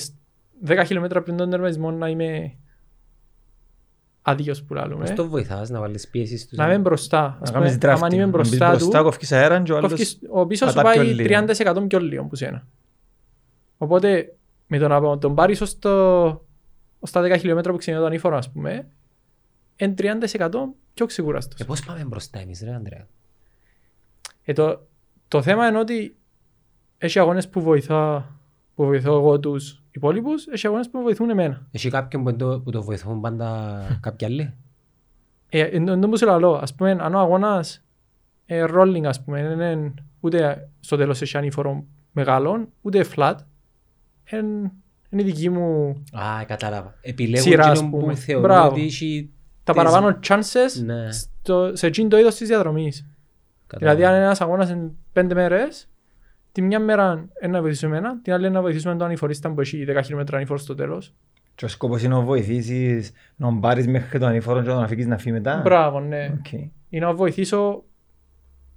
10 χιλιόμετρα πριν τον τερματισμό να είμαι άδειος που λάλλουμε. Πώς το βοηθάς να βάλεις πίεση στους... Να είμαι μπροστά. Να κάνεις drafting. Αν είμαι μπροστά του, κόφκεις αέραν και ο άλλος... Ο πίσω σου πάει 30% πιο λίγο που σένα. Οπότε με το να τον πάρεις ως τα 10 χιλιόμετρα που ξενιόταν τον ύφορο, ας πούμε, εν 30% πιο ξεκουραστός. Πώς πάμε μπροστά εμείς ρε Ανδρέα? Το θέμα είναι ότι έχει αγώνες που βοηθώ εγώ τους υπόλοιπους, έχει αγώνες που βοηθούν εμένα. Έχει κάποιον που το βοηθούν πάντα κάποιοι άλλοι. Εν τω λαλώ, ας πούμε, αν ο αγώνας rolling, ας πούμε, είναι ούτε στο τέλος έχει ανήφορο μεγάλων, ούτε flat, είναι η δική μου σειρά. Α, κατάλαβα. Επιλέγω εκείνον που θεωρώ ότι έχει... Τα παραπάνω chances σε εκείνο το είδος της διαδρομής. Δηλαδή, αν ένας αγώνας είναι 5 μέρες, τη μια μέρα να βοηθήσουμε εμένα, την άλλη να βοηθήσουμε τον ανηφορίστα που έχει 10 χιλιόμετρα ανηφόρο στο τέλος. Και ο σκοπός είναι να βοηθήσεις, να πάρεις μέχρι τον ανηφόρο και να τον αφήκεις να φύγει μετά. Μπράβο, ναι. Okay. Ή να βοηθήσω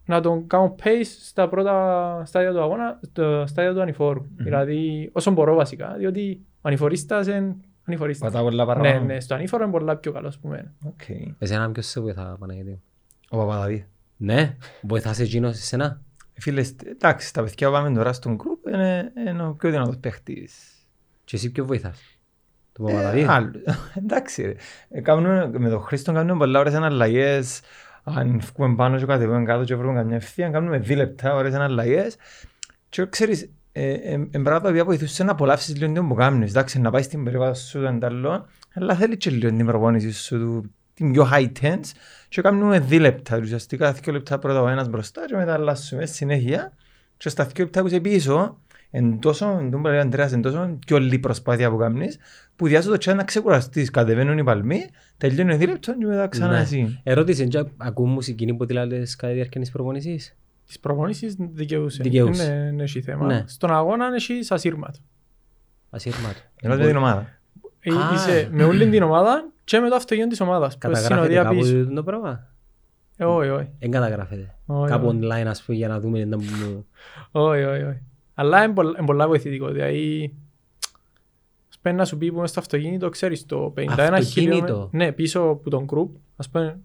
να τον κάνω pace στα πρώτα στάδια του αγώνα, στα στάδια του ανηφόρου. Mm. Δηλαδή, όσο μπορώ βασικά, διότι ο ανηφορίστας είναι ανηφορίστας. Πατά πολλά παραπάνω. Ναι, στο ανήφορο είναι πολλά πιο καλό, ας πούμε. Okay. Εσένα ποιος σε βοηθά, Παναγιώτη? Ο Παπαδαβίδη. Ναι, βοηθάς εκείνος εσένα? Φίλε, εντάξει, τα παιδιά που πάμε τώρα στον group είναι ο πιο δυνατός παίχτης. Και εσύ ποιο βοηθάς? Το Παπαδαβίδη. Εντάξει, με τον Χρήστο κάνουμε πολλά ώρες εναλλαγές. Αν βγούμε πάνω και κατεβούμε κάτω και βρούμε καμιά ευθεία, κάνουμε 2 λεπτά ώρες εναλλαγές. Και ξέρεις, πράγματα που βοηθούσαν να απολαύσεις λίγο την που κάνεις. Εντάξει, να πάει στην περιβάση σου των ταλών, αλλά θέλει και λίγο την προπόνηση σου, την πιο high tense, και κάνουμε 2 λεπτά. Ουσιαστικά, 2 λεπτά πρώτα ο ένας μπροστά και μετά αλλάσουμε συνέχεια. Και στα 2 λεπτά που είσαι πίσω, εντός πιο όλη προσπάθεια που κάνεις, που διάσου το τσάντα να ξεκουραστείς, κατεβαίνουν οι παλμοί, τελειώνουν 2 λεπτά και μετά ξανά εσύ. Ερώτηση, ακούν μουσική που τηλάλες κατά τη διάρκεια της προπονησής? Της προπονησής δικαιούσε. Δεν έχει θέμα. Στον αγώνα έχεις ασύρματο. Ασύρματο. Ενώ με την ομάδα. Είσαι με όλη την ομάδα και με το αυτογένειο της ομάδας. Καταγράφεται κάπου το πράγμα? Όχι. Δεν καταγράφεται. Κάπου online, ας πούμε, για να δούμε. Όχι. Αλλά είναι πολλά βοηθητικό. Δηλαδή, σπέν να σου πει που είμαι στο αυτογένειο, ξέρεις το 51 χιλιόμετρο. Ναι, πίσω από τον group.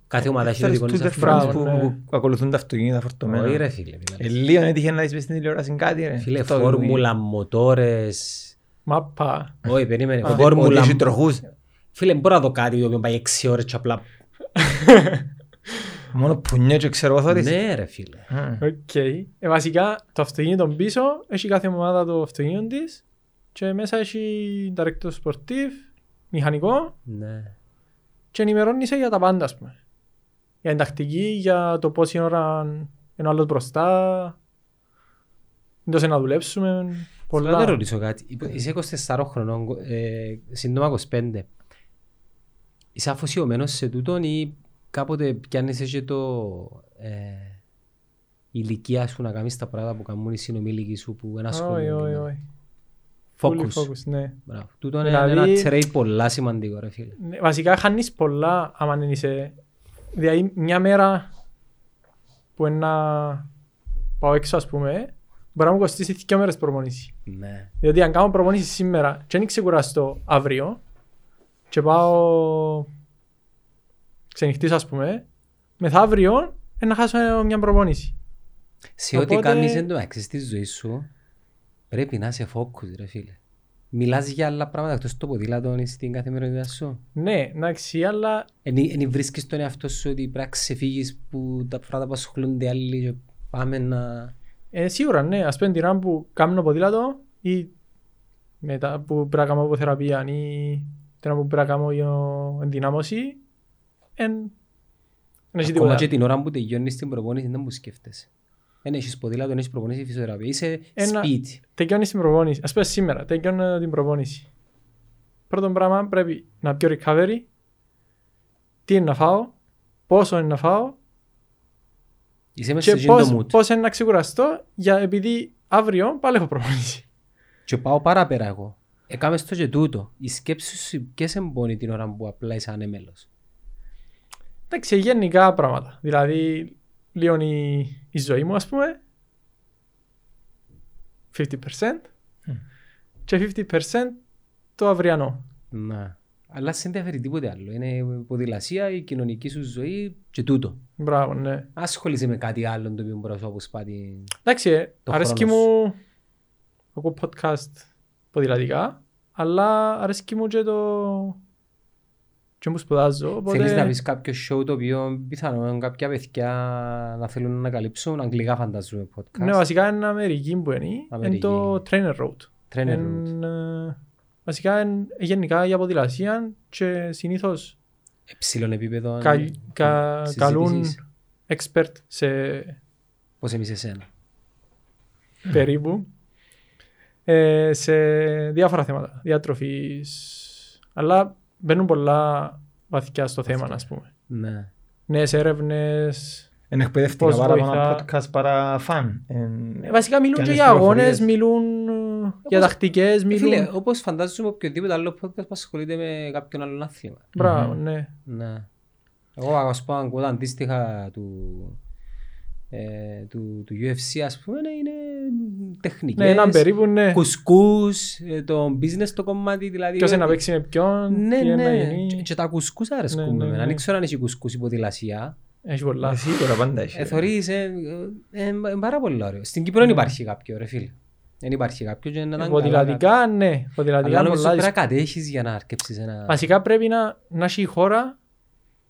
Κάθε ομάδα έχει το δικό της αυτογένειο. Που ακολουθούν τα αυτογένεια, τα φορτωμένα. Όχι ρε φίλε. Ελίον έτυχε να δεις πες στην τηλεόραση κάτι ρε. Φίλε, φόρμουλα, μοτόρες. Μαπά. Όχι, περίμενε. Φόρμουλα. Φίλε, μπορώ να δω κάτι το οποίο πάει 6 ώρες και απλά... Μόνο πουνιέ και ξέρω θα δεις. Ναι ρε φίλε. Οκ. Βασικά το αυτογένειο τον πίσω, έχει κάθε ομάδα το αυτογένειο της και μέσα έχει director sportif, μηχανικό και ενημερώνεις για τα πάντα, ας πούμε. Για την τακτική, για το πόση ώρα είναι ο άλλος μπροστά, εντός να δουλέψουμε, πολλά. Θα ρωτήσω κάτι. Είσαι 24 χρονών, σύντομα 25. Είσαι αφοσιωμένος σε τούτον ή κάποτε πιάνεσαι και το ηλικία σου να κάνεις τα πράγματα που κάνουν οι συνομήλικοι σου που ενασχολούν? Όχι. Φόκους, ναι. Τούτον είναι ένα trait πολλά σημαντικό ρε φίλε. Βασικά χάνεις πολλά άμα δεν είσαι... Δηλαδή μια μέρα που ένα πάω έξω, ας πούμε, μπορεί να μου κοστίσει 2 μέρες προπονήσεις. Ναι. Διότι αν κάνω προπονήσεις σήμερα και δεν ξεκουραστώ αύριο και πάω ξενυχτήσω, ας πούμε, μεθαύριο να χάσω μια προπονήση. Σε οπότε... ό,τι κάνεις εντωμεταξύ στη ζωή σου πρέπει να είσαι focus ρε φίλε. Μιλάς για άλλα πράγματα εκτός το ποδήλατο στην καθημερινότητα σου. Ναι, εντάξει, αλλά... Εν βρίσκεις τον εαυτό σου ότι πρέπει να ξεφύγεις που τα πράγματα που ασχολούνται άλλοι και πάμε να... Σίγουρα, ναι. Ας πούμε την ώρα που κάνω ποδήλατο ή μετά που πρέπει να κάνω υποθεραπεία ή την ώρα που πρέπει να κάνω ενδυνάμωση. Ακόμα και την ώρα που τελειώνεις την προπόνηση δεν μου σκέφτεσαι. Δεν έχεις ποδήλατο, δεν έχεις προπονήσει φυσιοθεραπεία, είσαι σπίτι. Τελειώνεις την προπονήση. Ας πούμε σήμερα, τελειώνω την προπονήση. Πρώτον πράγμα πρέπει να πιω recovery, τι είναι να φάω, πόσο είναι να φάω και πώς είναι να ξεκουραστώ, επειδή αύριο πάλι έχω προπονήσει. Και πάω παραπέρα εγώ. Έκαμες το και τούτο. Η σκέψη σου και σε μπώνει την ώρα που απλά είσαι ανέμελος. Εντάξει, γενικά πράγματα. Δηλαδή, λιώνει η ζωή μου, ας πούμε, 50% και 50% το αυριανό. Ναι. Αλλά δεν ενδιαφέρει τίποτε άλλο. Είναι ποδηλασία, η κοινωνική σου ζωή και τούτο. Μπράβο, ναι. Ασχολείσαι με κάτι άλλο το οποίο μπορείς όπως πάτη. Εντάξει, αρέσκει μου, ακούω podcast ποδηλατικά, αλλά αρέσκει μου και το... και μου σπουδάζω, οπότε... Θέλεις να πεις κάποιο show το οποίο πιθανόν κάποια παιδιά να θέλουν να ανακαλύψουν, αγγλικά φαντάζομαι podcast. Ναι, βασικά είναι Αμερική που είναι το Trainer Road. Βασικά είναι γενικά για ποδηλασία και συνήθως... Εψίλων επίπεδων... Καλούν expert σε... Πώς εμείς εσένα. Περίπου. Σε διάφορα θέματα, διατροφής, αλλά... Μπαίνουν πολλά βαθιά στο θέμα, ας πούμε. Ναι. Νέες έρευνες. Είναι εκπαιδευτικά παρά podcast, παρά φαν. Βασικά μιλούν και για αγώνες, μιλούν για τακτικές. Φίλε, όπως φαντάζομαι οποιοδήποτε άλλο podcast που ασχολείται με κάποιον άλλον άθλημα. Μπράβο, ναι. Εγώ ας πω αν κοντά αντίστοιχα του UFC, ας πούμε, είναι τεχνικές, ναι, περίπου, ναι. Κουσκούς, το business το κομμάτι, δηλαδή... Ποιος να παίξει με ποιον, ναι, ναι. Και τα κουσκούς αρέσκουν με εμένα, δεν ξέρω αν έχει κουσκούς η ποδηλασία. Έχει πολλά. Σίγουρα πάντα έχει. Θεωρείς, πάρα πολύ ωραίο. Στην Κύπρο δεν υπάρχει κάποιο, ρε φίλε. Δεν υπάρχει κάποιο και να... Ποδηλατικά, ναι. Αλλά νομίζω πρέπει να κατέχεις για να αρκέψεις ένα... Βασικά πρέπει να έχει η χώρα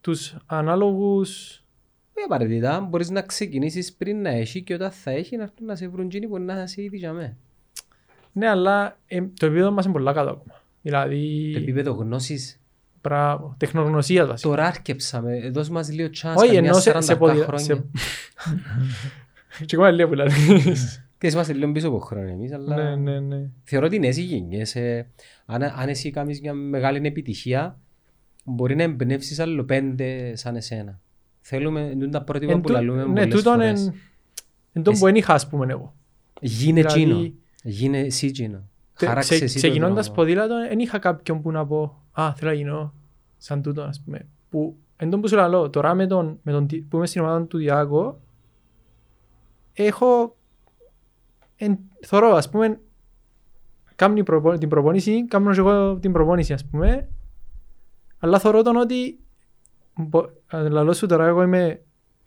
τους ανάλογους. Απαραίτητα, μπορείς να ξεκινήσεις πριν να έχει και όταν θα έχει να έρθουν να σε βρουν και μπορεί να σε ήδη για μέ. Ναι, αλλά το επίπεδο μας είναι πολλά κάτω ακόμα. Δηλαδή... Το επίπεδο γνώσης. Μπράβο, τεχνογνωσίας βασικά. Τώρα άρκεψαμε, δώσ' μας λίγο τσάνς καμιά 40 χρόνια. Και ακόμα λίγο που λαλείς. Και είμαστε λίγο πίσω από χρόνια εμείς, αλλά θεωρώ ότι είναι εσύ γενιές. Αν εσύ κάνεις μια μεγάλη επιτυχία, μπορεί να εμπνεύσεις άλλο πέντε σαν εσένα. Θέλουμε τα πρότυπα που λαλούμε πολλές φορές. Εν τον που ένιχα, ας πούμε, εγώ. Γίνε τσίνο. Γίνε εσύ τσίνο. Χαράξε εσύ το δρόμο. Ξεκινώντας ποδήλατο, εν είχα κάποιον που να πω «Α, θέλω να γίνω σαν τούτο», ας πούμε. Εν τον που σου λαλώ, τώρα με τον που είμαι στην ομάδα του Thiago, έχω... Θωρώ, ας πούμε, κάνω την προπόνηση, κάνω εγώ την προπόνηση, ας πούμε, αλλά θωρώ τον ότι λαλό σου τώρα εγώ είμαι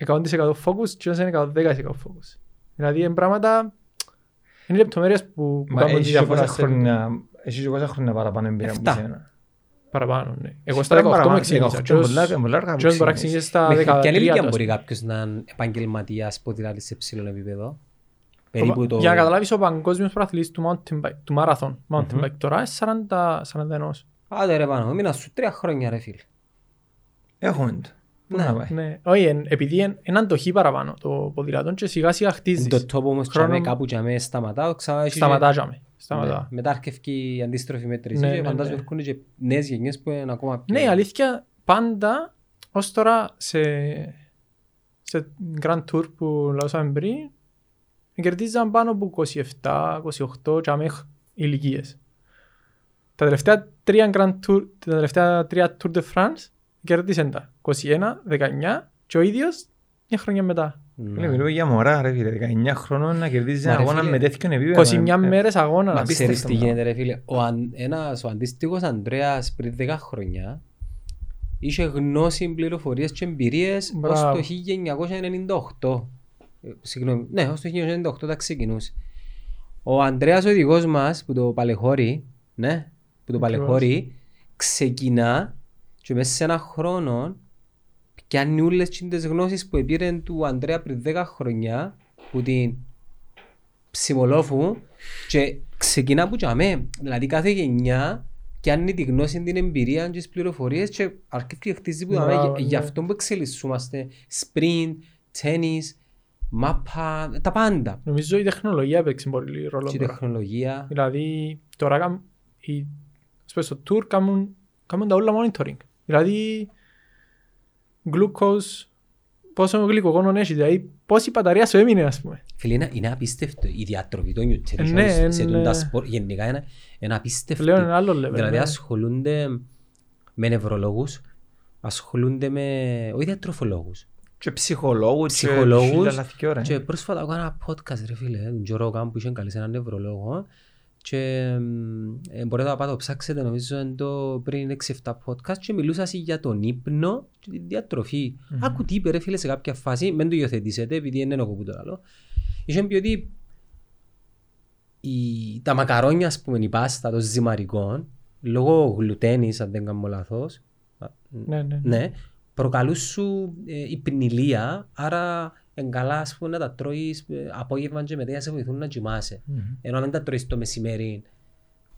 100% focus και όσο είναι 110% focus. Δηλαδή είναι πράγματα, είναι λεπτομέρειες που κάνουν τη διαφορά. Έχεις και πόσα χρόνια παραπάνω εμπειρία από εσένα. Παραπάνω, ναι. Εγώ στα 18 με ξεκίνησα. Και όσο τώρα ξεκίνησα στα 13. Μέχρι και ηλικία μπορεί κάποιος να είναι επαγγελματίας ποδηλάτης σε ψηλό επίπεδο. Για να καταλάβεις ο παγκόσμιος προαθλητής του marathon mountain bike τώρα είναι 41. Άντε ρε πάνω, μείνα σου 3 χρόνια ρε φίλε. Έχουν το. Όχι, επειδή είναι αντοχή παραπάνω το ποδηλατόν και σιγά σιγά χτίζεις. Το τόπο όμως κάπου και αμέσως σταματάω. Σταματάζαμε. Μετά αρκευκή η αντίστροφη μέτρηση και φαντάζομαι έρχονται και νέες γενιές που είναι ακόμα πιο... Ναι, αλήθεια πάντα ως τώρα σε Grand Tour που λαούσαμε πριν κερδίζαν πάνω από 27, 28 και αμέσως ηλικίες. Τα τελευταία 3 Tour de France κέρδισαν τα 21, 19 και ο ίδιος μια χρονιά μετά. Μιλούμε για μωρά ρε φίλε, 19 χρόνων να κερδίζεις ένα αγώνα με τέτοιον επίπεδο. 21 μέρες αγώνα. Μα ξέρεις τι γίνεται ρε φίλε, ο αντίστοιχος Ανδρέας πριν 10 χρόνια είχε γνώση, πληροφορίες και εμπειρίες ως το 1998. Συγγνώμη, ναι, ως το 1998 τα ξεκινούσε. Ο Ανδρέας ο οδηγός μας που το παλαιχώρει, ναι, που το παλαιχωρεί, ξεκινά και μέσα σε ένα χρόνο πιάνει όλες τις γνώσεις που επήρε του Ανδρέα πριν 10 χρονιά που την ψημολόφου και ξεκινά που τσάμε, δηλαδή κάθε γενιά πιάνει τη γνώση, την εμπειρία και τις πληροφορίες και αρκετή χτίζει που δάμε, γι' αυτό που εξελισσούμαστε, sprint, tennis, μάπα, τα πάντα. Νομίζω η τεχνολογία έπαιξε πολύ ρόλο τώρα. Η τεχνολογία. Δηλαδή τώρα στο tour κάνουν τα όλα monitoring. Δηλαδή glucose, πόσο γλυκογόνο έχει, δηλαδή πόση μπαταρία σου έμεινε ας πούμε. Φίλε, είναι απίστευτο η διατροφή των νιουτσέριων σε τούντα σπορ, γενικά είναι απίστευτο. Λέω ένα άλλο level. Δηλαδή ασχολούνται με νευρολόγους, ασχολούνται με, όχι διατροφολόγους. Και ψυχολόγους και πρόσφατα έκανα ένα podcast ρε φίλε, τον Τζο Ρόγκαν που είχε καλέσει έναν νευρολόγο και μπορείτε να πάτε το ψάξετε νομίζω πριν 6-7 podcast και μιλούσα για τον ύπνο και τη διατροφή. Άκου τι είπε ρε φίλε σε κάποια φάση, μην το υιοθετήσετε επειδή είναι εγώ που το άλλο. Είχε πει ότι τα μακαρόνια ας πούμε, η πάστα των ζυμαρικών λόγω γλουτένης αν δεν κάνω λάθος, ναι, προκαλούν σου υπνηλία, άρα εγκαλά ας πούμε, να τα τρώεις απόγευμα και μετά σε βοηθούν να κοιμάσαι. Ενώ αν δεν τα τρώεις το μεσημέρι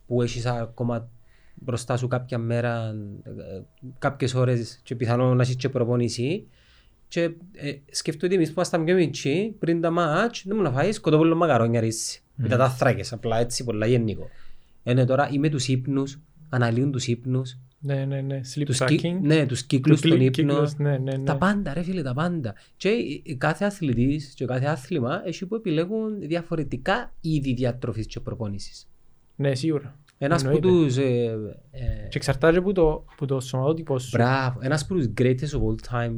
που έχεις ακόμα μπροστά σου κάποια μέρα, κάποιες ώρες και πιθανόν να έχεις και προπονήσει και σκεφτείτε ότι εμείς που ήμασταν πιο μικροί πριν τα μάτς δεν μου να φάεις κοτόπουλο μακαρόνια ρίση. Μετά τα θράκες, απλά έτσι πολλά γεννικό. Ενώ τώρα είμαι τους ύπνους, αναλύουν τους ύπνους. Ναι, sleep tracking. Ναι, τους κύκλους, τον ύπνο. Τα πάντα ρε φίλε, τα πάντα. Και κάθε αθλητής και κάθε άθλημα έχει που επιλέγουν διαφορετικά είδη διατροφής και προπόνησης. Ναι, σίγουρα. Ένας που τους... Και εξαρτάται που το σωματότυπο σου. Μπράβο. Ένας που τους greatest of all time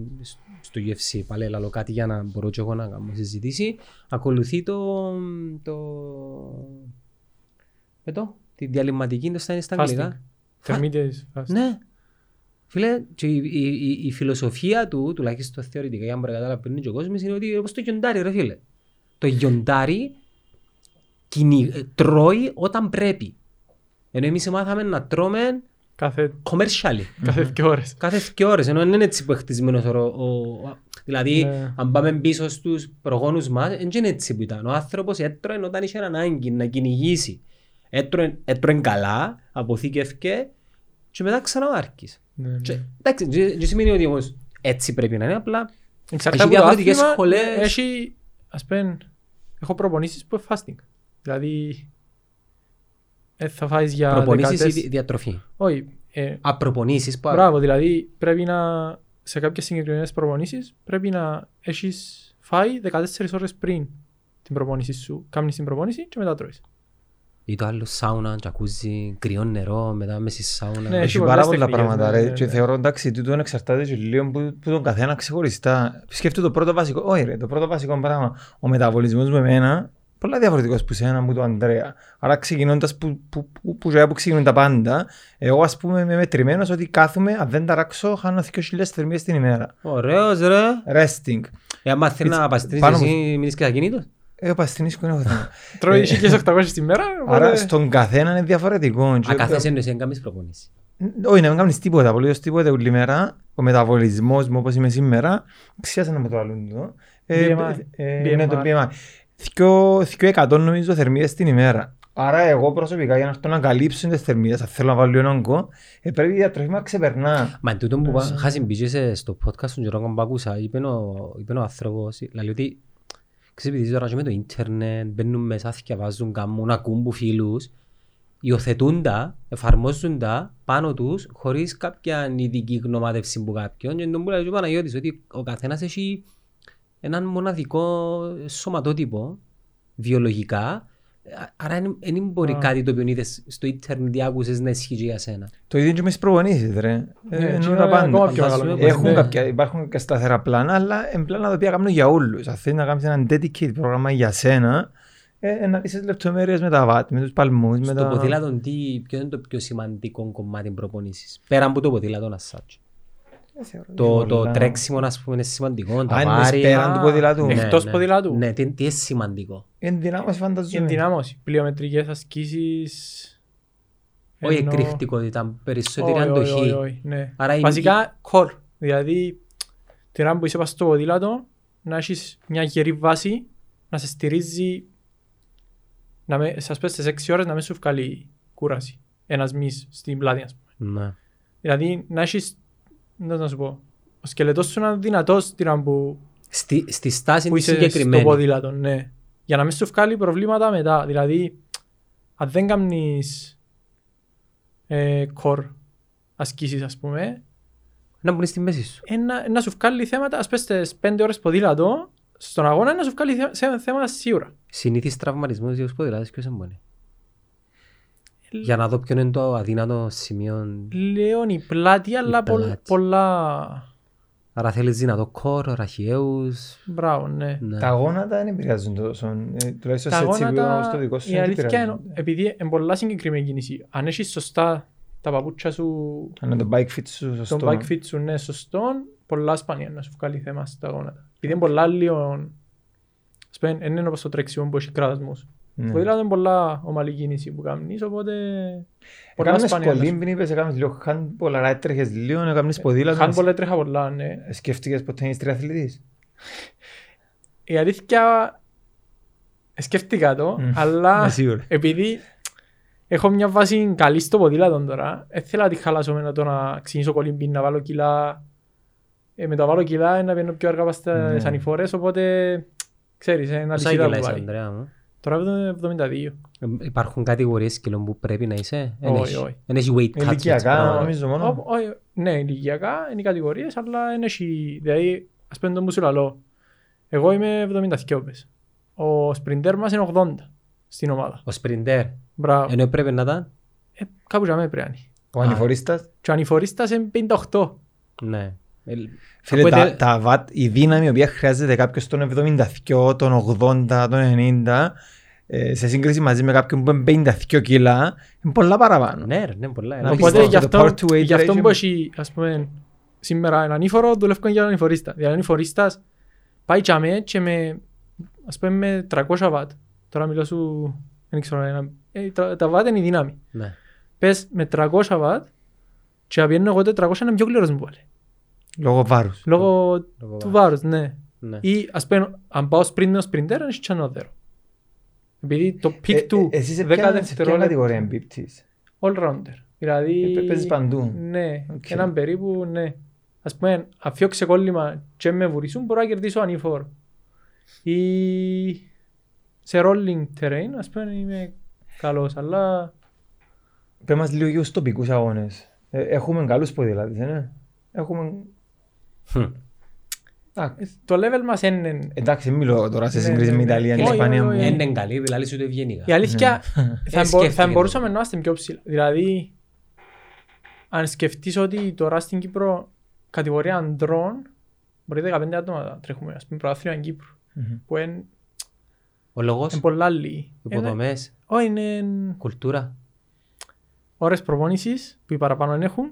στο UFC, πάλι έλαλω κάτι για να μπορώ και εγώ να κάνω συζητήσει, ακολουθεί τη διαλυματική, το στάνει στα αγγλικά. Ναι. Φίλε, η φιλοσοφία του, τουλάχιστον θεωρητικά, για να καταλαβαίνει και ο κόσμος, είναι ότι όπως το γιοντάρι, ρε φίλε. Το γιοντάρι τρώει όταν πρέπει. Ενώ εμείς μάθαμε να τρώμε commercially. Κάθε 2 ώρες. Κάθε 2 ώρες, ενώ δεν είναι έτσι που χτισμένος ο... Δηλαδή, αν πάμε πίσω στους προγόνους μας, δεν είναι έτσι που ήταν. Ο άνθρωπος έτρωε όταν είχε ανάγκη να κυνηγήσει. Έτρωεν καλά, αποθήκευκε και μετά ξαναμάρκεις. Εντάξει, δεν σημαίνει ότι όμως έτσι πρέπει να είναι, απλά έχει διαφορετικές σχολές. Έχει, ας πούμε, έχω προπονήσεις που είναι fasting. Δηλαδή, θα φάεις για προπονήσεις ή διατροφή. Όχι. Απροπονήσεις. Μπράβο, δηλαδή πρέπει να, σε κάποιες συγκεκριμένες προπονήσεις, πρέπει να έχεις φάει 14 ώρες πριν την προπονήση σου. Κάνεις την προπονήση και μετά τρώεις. Ή το άλλο σάουνα, τζακούζι, κρυό νερό, μετά μέσα στη σάουνα. Ναι, έχει πάρα πολλά πράγματα. Ναι, ναι. Και θεωρώ εντάξει, τούτον εξαρτάται και λίγο που τον καθένα ξεχωριστά. Σκέφτομαι το πρώτο βασικό. Όχι, ρε, το πρώτο βασικό πράγμα. Ο μεταβολισμός με εμένα, πολλά διαφορετικός που σένα, που του Ανδρέα. Άρα ξεκινώντας που ξεκινούν τα πάντα, εγώ ας πούμε είμαι μετρημένος ότι κάθομαι, αν δεν ταράξω, χάνω 2.000 θερμίες την ημέρα. Ωραίος, ρε. Resting. Άμα θέλει να παστρήσεις, εσύ μιλείς και ακίνητος. Εγώ παστινίσκω είναι οδόν. Τρώει 1.800 τη μέρα. Άρα στον καθένα είναι διαφορετικό. Α, καθέσαι εννοείς, δεν κάνεις προπονήσεις. Όχι, να μην κάνεις τίποτα, πολύ τίποτα όλη μέρα. Ο μεταβολισμός μου όπως είμαι σήμερα, ξιάσανε με το άλλο. Είναι το BMI. 200 νομίζω θερμίδες την ημέρα. Άρα εγώ προσωπικά για να καλύψω τις θερμίδες, αν θέλω να βάλω έναν κο, πρέπει η διατροφή να ξεπερνά. Μα τούτο που χάσει μπήκε στο podcast του Γιώργου Μπακούσα, είπε ο άνθρωπος, δηλαδή ότι επειδή τώρα και με το ίντερνετ μπαίνουν μέσα, θυκευάζουν, κάνουν, ακούν που φίλους, υιοθετούν τα, εφαρμόζουν τα πάνω τους χωρίς κάποια ειδική γνωμάτευση που κάποιον. Και τον που λέει ο Παναγιώτης ότι ο καθένας έχει έναν μοναδικό σωματότυπο βιολογικά. Άρα δεν μπορεί κάτι το οποίο είδες στο ίντερνετ ή άκουσες να ισχύει για σένα. Το ίδιο και με τις προπονήσεις ρε. Εννοούν τα πάντα. Υπάρχουν και σταθερά πλάνα, αλλά είναι πλάνα τα οποία κάνουν για όλους. Αν θέλεις να κάνεις έναν dedicated πρόγραμμα για σένα, να δεις τις λεπτομέρειες με τα βάτη, με τους παλμούς. Στο ποδήλατον, ποιο είναι το πιο σημαντικό κομμάτι προπονήσεις, πέρα από το ποδήλατον ας σάτσο? Το τρέξιμο ας πούμε είναι σημαντικό, τα βάρια, εκτός ποδηλάτου. Ναι, τι είναι σημαντικό? Ενδυνάμωση φανταζόμενη. Ενδυνάμωση, πλειομετρικές ασκήσεις. Όχι εκρηκτικότητα, περισσότερη αντοχή. Βασικά, κορ. Δηλαδή, την ώρα που είσαι στο ποδήλατο, να έχεις μια γερή βάση, να σε στηρίζει, σας πες στις 6 ώρες να μην σου βγάλει κούραση. Ένας μυς στην πλάτη, ας πούμε. Δηλαδή, να έχεις, να σου πω, ο σκελετός σου να είναι δυνατός την ώρα που είσαι στο ποδήλατο. Ναι. Για να μην σου βγάλει προβλήματα μετά. Δηλαδή, αν δεν κάνεις κορ ασκήσεις, ας πούμε, να μπουν στη μέση σου. Να σου βγάλει θέματα, ας πες στις 5 ώρες ποδήλατο, στον αγώνα να σου βγάλει θέματα σίγουρα. Συνήθεις τραυματισμούς για τους ποδηλάτες ποιος εμπώνει. Για να δω ποιον είναι το αδύνατο σημείο. Λέω η πλάτη, αλλά πολλά... Άρα θέλεις δυνατό κορ, ραχιαίους... Μπράβο, ναι. Τα γόνατα δεν επηρεάζουν τόσο, τουλάχιστον σε τσίπιο στο δικό σου. Η αλήθεια είναι, επειδή είναι πολλά συγκεκριμένη κίνηση, αν έχεις σωστά τα παπούτσια σου... Αν το bike fit σου σωστό. Το bike fit σου, ναι, σωστό, πολλά σπάνια να σου βγάλει θέμα στα γόνατα. Επειδή είναι πολλά λίγο... Δεν είναι όπως το τρέξιμο που έχει κράτασμος. Ποδήλατο είναι πολλά ομαλή κίνηση που κάνεις, οπότε... Έκανες πολύμπιν, είπες, έκανες λίγο handball, αλλά έτρεχες λίγο, έκανες ποδήλατο. Handball έτρεχα πολλά, ναι. Σκέφτηκες ποτέ είσαι τριαθλητής? Η αλήθεια... Σκέφτηκα το, αλλά επειδή έχω μια βάση καλή στο ποδήλατο τώρα, ήθελα να τη χαλάσω με το να ξεκινήσω κολύμπιν, να βάλω κιλά. Με τα βάλω κιλά, να πιένω πιο αργά πας στις ανηφόρες, οπότε... Ξέρεις, ένα λυσίδα που πάει. Τώρα είναι 72. Υπάρχουν κατηγορίες κιλών που πρέπει να είσαι? Όχι. Δεν έχει weight cuts. Ηλικιακά νομίζω μόνο. Ναι, ηλικιακά είναι οι κατηγορίες, αλλά δεν έχει... Δηλαδή, ας πούμε τον Μπουσουλαλό. Εγώ είμαι 72. Ο σπριντέρ μας είναι 80 στην ομάδα. Ο σπριντέρ. Μπράβο. Ενώ πρέπει να ήταν... Κάπου για μένα πρέπει να είναι. Ο ανηφορίστας. Ο ανηφορίστας είναι 58. Ναι. Φίλε, η δύναμη η οποία χρειάζεται κάποιος των 72, των 80, των 90 σε σύγκριση μαζί με κάποιον που είναι 52 κιλά είναι πολλά παραπάνω. Ναι, είναι πολλά. Οπότε γι' αυτό που έχει σήμερα έναν ανήφορο δουλεύουν για έναν ανηφορίστα. Δηλαδή ο ανηφορίστας πάει και με 300 βατ. Τώρα μιλώ σου, δεν ξέρω, τα βατ είναι η δύναμη. Πες με 300 βατ και να πιένω εγώ 400 είναι πιο κληρός μου πάλι. Λόγω βάρους. Λόγω του βάρους, ναι. Ή ας πούμε, αν πάω σπριντ με ο σπριντέρ, είναι τσανόδερο. Επειδή το πικ του... Εσείς σε ποια κατηγορία εμπίπτεις? All-rounder. Δηλαδή... Παίζεις παντού. Ναι, έναν περίπου, ναι. Ας πούμε, αφιώ ξεκόλλημα και με βουρήσουν, μπορώ να κερδίσω ανήφορ. Ή σε rolling terrain, ας πούμε, είμαι καλός, αλλά... Πες μας λίγο για τους τοπικούς αγώνες. Έχουμε καλούς ποδηλάτες, ναι. Έχουμε... Το level μας είναι... Εντάξει, μιλώ τώρα σε σύγκριση με Ιταλία και Ισπανία. Είναι καλή, δηλαδή σου το ευγενικά. Η αλήθεια θα μπορούσαμε να είμαστε πιο ψηλά. Δηλαδή, αν σκεφτείς ότι τώρα στην Κύπρο κατηγορία ανδρών μπορεί 15 άτομα να τρέχουμε, ας πούμε προαθλήμα Κύπρου. Που είναι... Ο λόγος, υποδομές, κουλτούρα. Ώρες προπόνησης που οι παραπάνω έχουν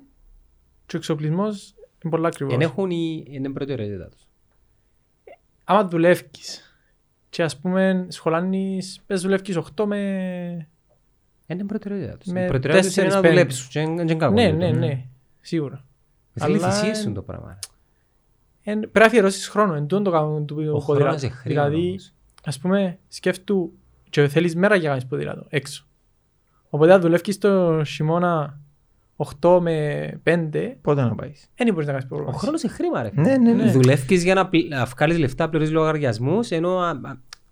και ο εξοπλισμός είναι πολύ ακριβώς. Είναι προτεραιότητα τους. Άμα δουλεύεις και ας πούμε σχολάνεις, πες δουλεύεις 8 με... Είναι προτεραιότητα τους. Με 4-5. Να δουλέψουν και κακό. Ναι, σίγουρα. Θέλει θυσίσουν το πράγμα. Πρέπει να αφιερώσεις χρόνο, εντούν το κάνουν του ποδηλάτου. Ο χρόνος είναι χρήμα. Δηλαδή, ας πούμε, σκέφτου και θέλεις μέρα για να κάνεις ποδηλάτο, έξω. Οπότε αν δουλεύεις το χειμώνα 8 με 5. Πότε να πάεις? Δεν μπορείς να κάνεις πρόβλημα. Ο χρόνος είναι χρήμα, ρε. Ναι. Δουλεύεις για να βγάλεις λεφτά, πληρώνεις λογαριασμούς, ενώ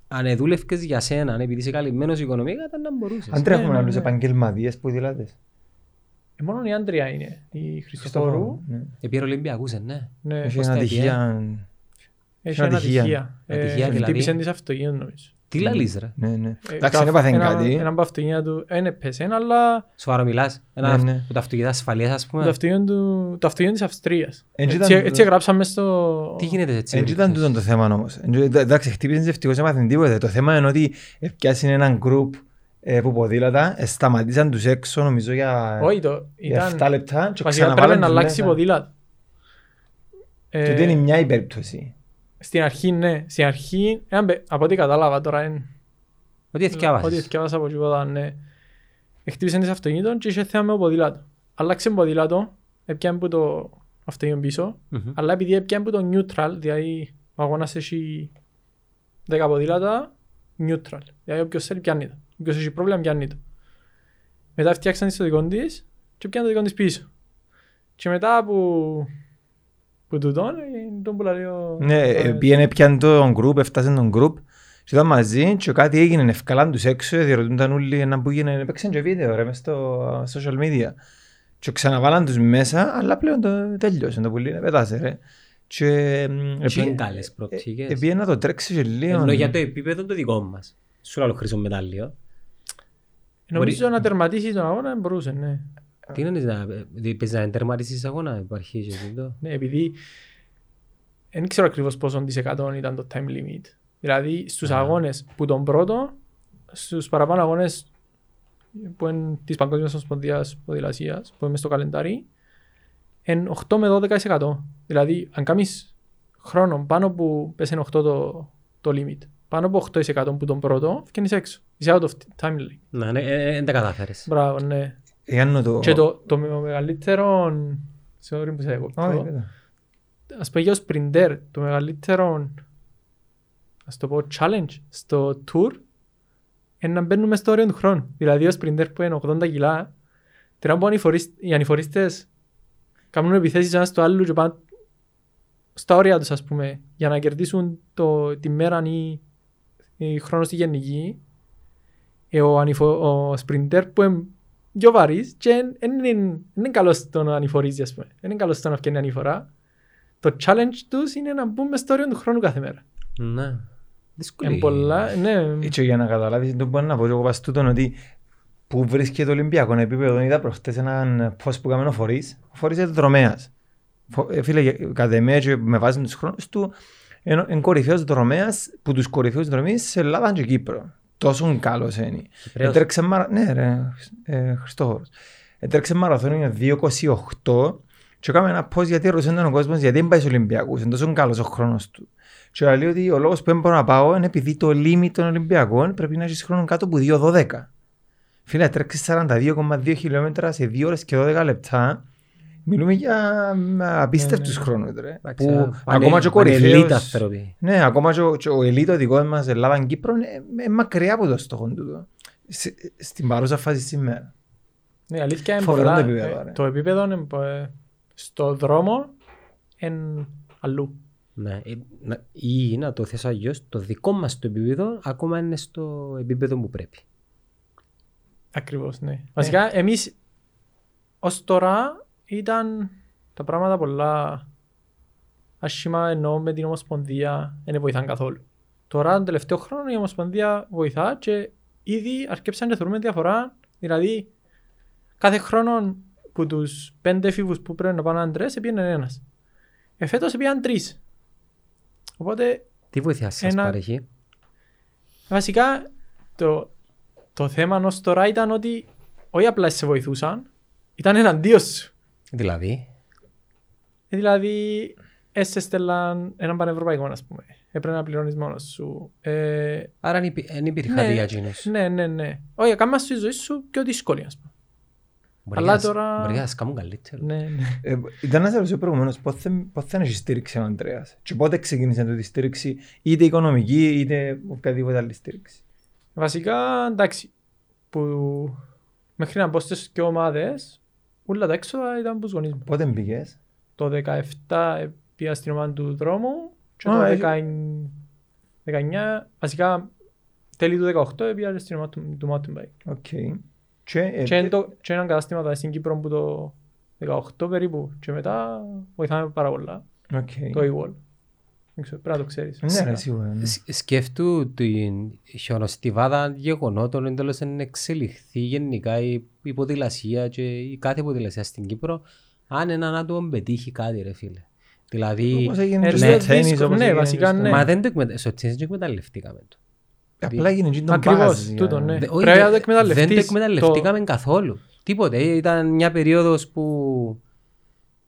αν δούλευκες για σένα, επειδή είσαι καλυμμένος οικονομικά, δεν θα μπορούσες. Αν τρέχουμε άλλους επαγγελματίες ποδηλάτες. Μόνο η Άντρια είναι. Η Χριστοφόρου. Επήρε Ολυμπιακούς, ναι. Έχει ένα ατυχία. Έχει ένα ατυχία. Χτύπησε της αυτοκίνητο, νομίζω. Τι λαλείς ρε. Εντάξει, δεν έπαθεν κάτι. Έναν από αυτοκίνητα του είναι πεσένα, αλλά... Σοβαρό μιλάς, το αυτοκίνητο ασφαλείας ας πούμε. Το αυτοκίνητο της Αυστρίας. Έτσι γράψαμε στο... Τι γίνεται έτσι. Έτσι ήταν τούτο το θέμα όμως. Εντάξει, χτύπησαν ευτυχώς, δεν έπαθεν τίποτε. Το θέμα είναι ότι πιάσαν έναν γκρουπ που ποδήλατα, σταματήσαν τους έξω νομίζω για 7 λεπτά και ξαναβάλλαν τους μέσα. Και δεν είναι μια υπερπτώση. Στην αρχή, ναι. Στην αρχή, από ό,τι κατάλαβα τώρα είναι... Ότι εθιάβασες. Ότι εθιάβασα από τίποτα, ναι. Χτύπησε ένα αυτοκίνητο και είχε θέμα με το ποδήλατο. Αλλάξε ποδήλατο, έπιαμε από το αυτοκίνητο πίσω, αλλά επειδή έπιαμε από το neutral, δηλαδή ο αγώνας έχει 10 ποδήλατα, neutral. Δηλαδή όποιος θέλει πιάνει το. Όποιος έχει πρόβλημα πιάνει το. Μετά φτιάξαν το δικό της και πιάνε το δικό της πίσω. Και μετά από τούτον, τον πουλαριό... Ναι, πήγαινε πιάνε τον γκρουπ, έφτασαν τον γκρουπ. Και ήταν μαζί και κάτι έγινε, ευκαλάν τους έξω, διερωτούνταν όλοι έναν που έγινε, έπαιξαν και βίντεο ρε μες στο social media. Και ξαναβάλαν τους μέσα, αλλά πλέον το τέλειωσε το πουλί, πετάσε ρε. Είναι καλές προοπτικές. Επειδή να το τρέξει και λίγο... Ενώ για το επίπεδο το δικό μας, σου άλλο χρυσό μετάλλιο. Νομίζω να τερματίσει τον αγώνα μπορούσε, ναι. Τι εννοείς να τερματίσεις αγώνα, υπάρχει και αυτό. Ναι, επειδή δεν ξέρω ακριβώς πόσο της 100 ήταν το time limit. Δηλαδή στους αγώνες που τον πρώτο, στους παραπάνω αγώνες που είναι της Παγκόσμιας Ομοσπονδίας Ποδηλασίας, που είναι στο καλεντάρι, είναι 8 με 12%. Δηλαδή αν κάνεις χρόνο πάνω που πες 8 το limit, πάνω από 8% που τον πρώτο, βγαίνεις έξω. Είσαι out of time limit. Ναι, δεν τα κατάφερες. Μπράβο, ναι. Και το μεγαλύτερο... Συγγνώμη που σε έκοπτω. Ας πω για ο σπριντέρ, το μεγαλύτερο... Ας το πω challenge στο tour είναι να μπαίνουμε στο όριο του χρόνου. Δηλαδή ο σπριντέρ που είναι 80 κιλά, τώρα που οι ανηφορίστες κάνουν επιθέσεις ένα στο άλλο και πάνε στα όρια τους, ας πούμε, για να κερδίσουν τη μέρα ή χρόνο στη γενική. Ο σπριντέρ που είναι πιο βαρύς και δεν είναι καλός στο να ανηφορίζει, ας πούμε. Δεν είναι καλός στο να βγαίνει ανηφορά. Το challenge τους είναι να μπούμε στο όριο του χρόνου κάθε μέρα. Ναι, δύσκολη. Έτσι για να καταλάβεις, το μπορεί να πω εγώ παστούτον ότι που βρίσκεται το Ολυμπιακό επίπεδο, είδα προχτές έναν post που κάμενο φορείς, φορείς δρομέας. Φίλε, κατ' εμέ και με βάζει τους χρόνους του, είναι κορυφαίος δρομέας που τους κορυφαίους δρομείς σε Ελλάδα και Κύπρο. Τόσο καλός είναι. Ναι ρε, Χριστόφορος. Έτρεξε μαραθώνιο 2.28 και κάμε ένα post γιατί ρωτήσαν ο κόσμος γιατί δεν πάει στους Ολυμπιακούς, είναι τόσο καλός ο χρόνος του. Και λέει ότι ο λόγος που δεν μπορώ να πάω είναι επειδή το limit των Ολυμπιακών πρέπει να έχεις χρόνο κάτω από 2.12. Φίλε, τρέξεις 42,2 χιλιόμετρα σε 2 ώρες και 12 λεπτά. Μιλούμε για απίστευτους χρόνους. Που ακόμα και ο κορυφαίος. Ναι, ακόμα και ο ελίτ ο δικός μας Ελλάδας Κύπρος είναι μακριά από το στόχο του. Στην παρούσα φάση σήμερα. Ναι, αλήθεια είναι πολλά. Το επίπεδο είναι στο δρόμο εν αλλού. Ναι, ή να το θες αγιώς, το δικό μας το επίπεδο ακόμα είναι στο επίπεδο που πρέπει. Ακριβώς, ναι. Βασικά, εμείς ως τώρα ήταν τα πράγματα πολλά άσχημα, ενώ με την Ομοσπονδία δεν βοηθάνε καθόλου. Τώρα, τον τελευταίο χρόνο, η Ομοσπονδία βοηθά και ήδη αρκέψαν να θεωρούμε διαφορά. Δηλαδή, κάθε χρόνο που τους 5 εφήβους που πρέπει να πάνε άντρες, πήγαινε ένας. Εφέτος πήγαν 3. Οπότε, τι βοήθεια σας παρέχει? Βασικά το θέμα ως τώρα ήταν ότι όχι απλά σε βοηθούσαν, ήταν εναντίον σου. Δηλαδή? Δηλαδή έστελαν έναν πανευρωπαϊκό, ας πούμε. Έπρεπε να πληρώνεις μόνος σου. Άρα δεν υπήρχε χαρτιά γίνος. Ναι, ναι, ναι. Όχι, κάμμα στη ζωή σου πιο δύσκολη, ας πούμε. Μπορεί να σας κάνουν καλύτερο. Ήταν να σας ρωτήσω προηγουμένως πότε θα έχει στήριξη ο Αντρέας και πότε ξεκίνησε να τη στήριξη, είτε οικονομική είτε οποιαδήποτε άλλη στήριξη? Βασικά, εντάξει, μέχρι να πω στις και ομάδες όλα τα έξοδα ήταν από τους γονείς μου. Πότε πήγες? Το 2017 πήγα στην ομάδα του δρόμου και το 2019, βασικά τέλη του 2018 πήγα στην ομάδα του mountain bike. Και έναν κατάστημα εδώ στην Κύπρο που το 18 περίπου και μετά βοηθάμε πάρα πολλά, το e-wall. Πρέπει να το ξέρεις. Ναι, σίγουρα. Σκέφτου την χιονοστιβάδα γεγονότων εντελώς εν εξελιχθεί γενικά η ποδηλασία και η κάθε ποδηλασία στην Κύπρο, αν έναν άτομο πετύχει κάτι ρε φίλε. Δηλαδή... Ναι, βασικά ναι. Μα δεν το εκμεταλλευτήκαμε το. Απλά γίνει τον μπάζ. Πρέπει να το εκμεταλλευτείς. Δεν το εκμεταλλευτήκαμε καθόλου. Τίποτε. Ήταν μια περίοδος που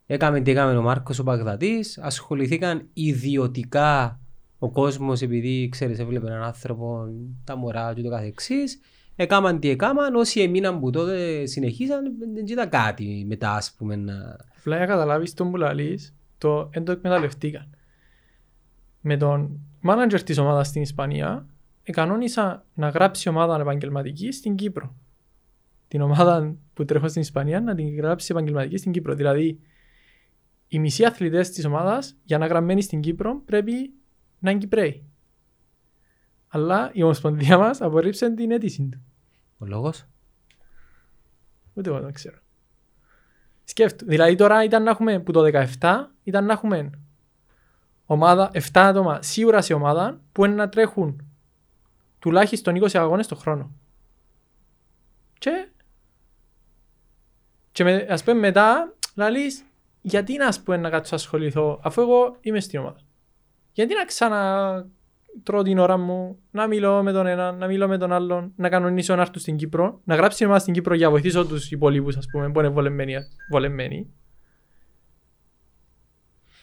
έκαμε ο Μάρκος ο Παγδατής. Ασχοληθήκαν ιδιωτικά ο κόσμος επειδή, ξέρεις, έβλεπε έναν άνθρωπο, τα μωρά και το καθεξής. Έκαναν τι έκαναν, όσοι εμείναν που τότε συνεχίσαν, δεν ήταν κάτι μετά, ας πούμε. Απλά για καταλάβεις τον που λαλείς, το εν το εκμεταλλευτήκαν. Με τον μάνατζερ της ομάδας στην Ισπανία, εκανόνισα να γράψει ομάδα επαγγελματική στην Κύπρο. Την ομάδα που τρέχω στην Ισπανία να την γράψει επαγγελματική στην Κύπρο. Δηλαδή, οι μισοί αθλητές της ομάδας, για να γραμμένοι στην Κύπρο, πρέπει να είναι Κυπραίοι. Αλλά η ομοσπονδία μας απορρίψε την αίτηση του. Ο λόγος? Ούτε εγώ δεν ξέρω. Σκέφτομαι. Δηλαδή τώρα ήταν να έχουμε, που το 17 ήταν να έχουμε ομάδα, 7 άτομα σίγουρα σε ομάδα που είναι να τρέχουν τουλάχιστον 20 αγώνες το χρόνο. Και με, ας πούμε μετά λαλείς, γιατί να, ας πούμε, να κάτσω να ασχοληθώ αφού εγώ είμαι στην ομάδα. Γιατί να τρώω την ώρα μου, να μιλώ με τον έναν, να μιλώ με τον άλλον, να κανονίσω να έρθω στην Κύπρο, να γράψω εμάς στην Κύπρο για να βοηθήσω τους υπολείπους, ας πούμε, που είναι βολεμμένοι.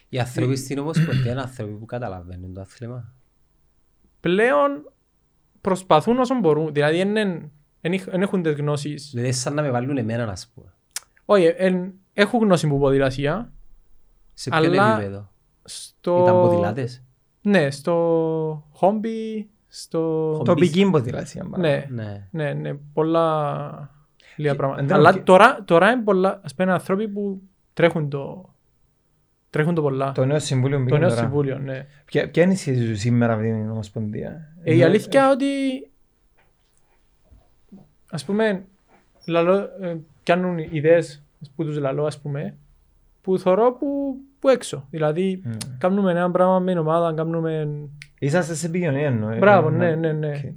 Οι άνθρωποι στην ομοσπονδία είναι άνθρωποι που καταλαβαίνουν το άθλημα. Πλέον προσπαθούν όσο μπορούν, δηλαδή δεν έχουν τις γνώσεις. Δηλαδή σαν να με βάλουν εμένα, ας πούμε. Όχι, έχουν γνώση που ποδηλασία. Σε ποιο επίπεδο? Ήταν ποδηλάτες. Ναι, στο χόμπι, στο... τοπική ποδηλασία. Ναι, ναι, πολλά λίγα πράγματα. Αλλά τώρα είναι πολλά, ας πούμε, άνθρωποι που τρέχουν το πολλά. Το νέο συμβούλιο. Το νέο συμβούλιο, ναι. Ποια είναι η σχέση σου σήμερα με την ομοσπονδία? Η αλήθεια ότι, ας πούμε, κάνουν ιδέες που τους λαλώ, ας πούμε, που θωρώ που έξω. Δηλαδή, κάνουμε ένα πράγμα με την ομάδα, κάνουμε... Είσαστε σε επικοινωνία, εννοώ. Μπράβο, ναι. Okay.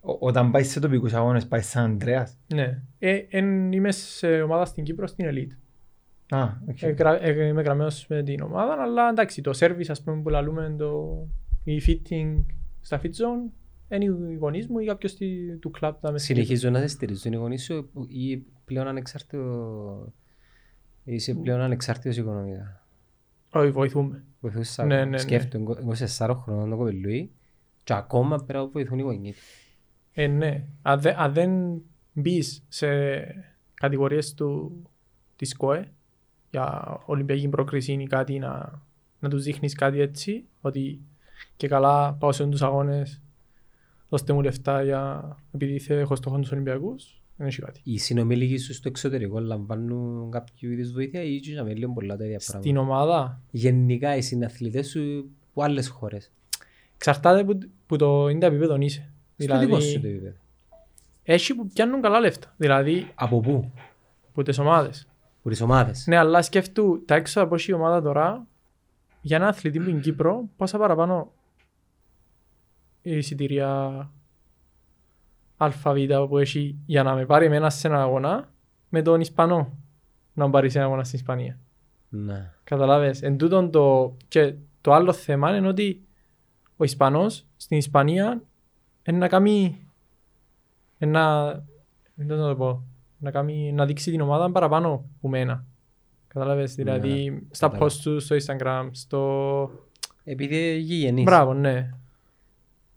Όταν πάει σε τοπικούς αγώνες, πάει σαν Ανδρέας. Ναι. Είμαι σε ομάδα στην Κύπρο, στην Ελίτ. Είμαι γραμμένος με την ομάδα, αλλά εντάξει, το service, ας πούμε, που λαλούμε, η fitting στα fit zone, είναι οι γονείς μου ή κάποιος του κλαμπ. Συνεχίζουν να σε στηρίζουν οι γονείς σου ή πλέον ανεξάρτητο... Είσαι πλέον ανεξάρτητος οικονομικά. Όχι, βοηθούμε. Ναι. Σκέφτομαι, εγώ σε 4 χρονών το κοπελούι και ακόμα πέρα που βοηθούν οι γονείς. Ναι, αν δεν μπεις σε κατηγορίες της ΚΟΕ για Ολυμπιακή πρόκριση ή κάτι, να τους δείχνεις κάτι έτσι, ότι και καλά πάω σε τους αγώνες, δώστε μου λεφτά για, επειδή έχω στόχο τους Ολυμπιακούς. Οι συνομιλικοί σου στο εξωτερικό λαμβάνουν κάποιο είδους βοήθεια ή να μιλούν πολλά τα ίδια πράγματα? Στην ομάδα. Γενικά οι συναθλητές σου από άλλες χώρες. Εξαρτάται που το είναι το επίπεδο είσαι. Στο δικό σου το επίπεδο. Έχει που πιάνουν καλά λεφτά. Δηλαδή, από πού? Από τις ομάδες. Από τις ομάδες. Ναι, αλλά σκέφτου τα έξω από η ομάδα τώρα για ένα αθλητή που είναι Κύπρο, πόσα παραπάνω εισιτήρια... αλφαβήτα που έχει για να με πάρει εμένα σε έναν αγώνα με τον Ισπανό να μου πάρει σε έναν αγώνα στην Ισπανία. Ναι. Καταλάβες. Εν τούτον και το άλλο θέμα είναι ότι ο Ισπανός στην Ισπανία είναι να κάνει να δείξει την ομάδα παραπάνω από μένα. Καταλάβες. Δηλαδή ναι, στα post του, στο Instagram, στο... Επειδή γηγενείς. Μπράβο, ναι.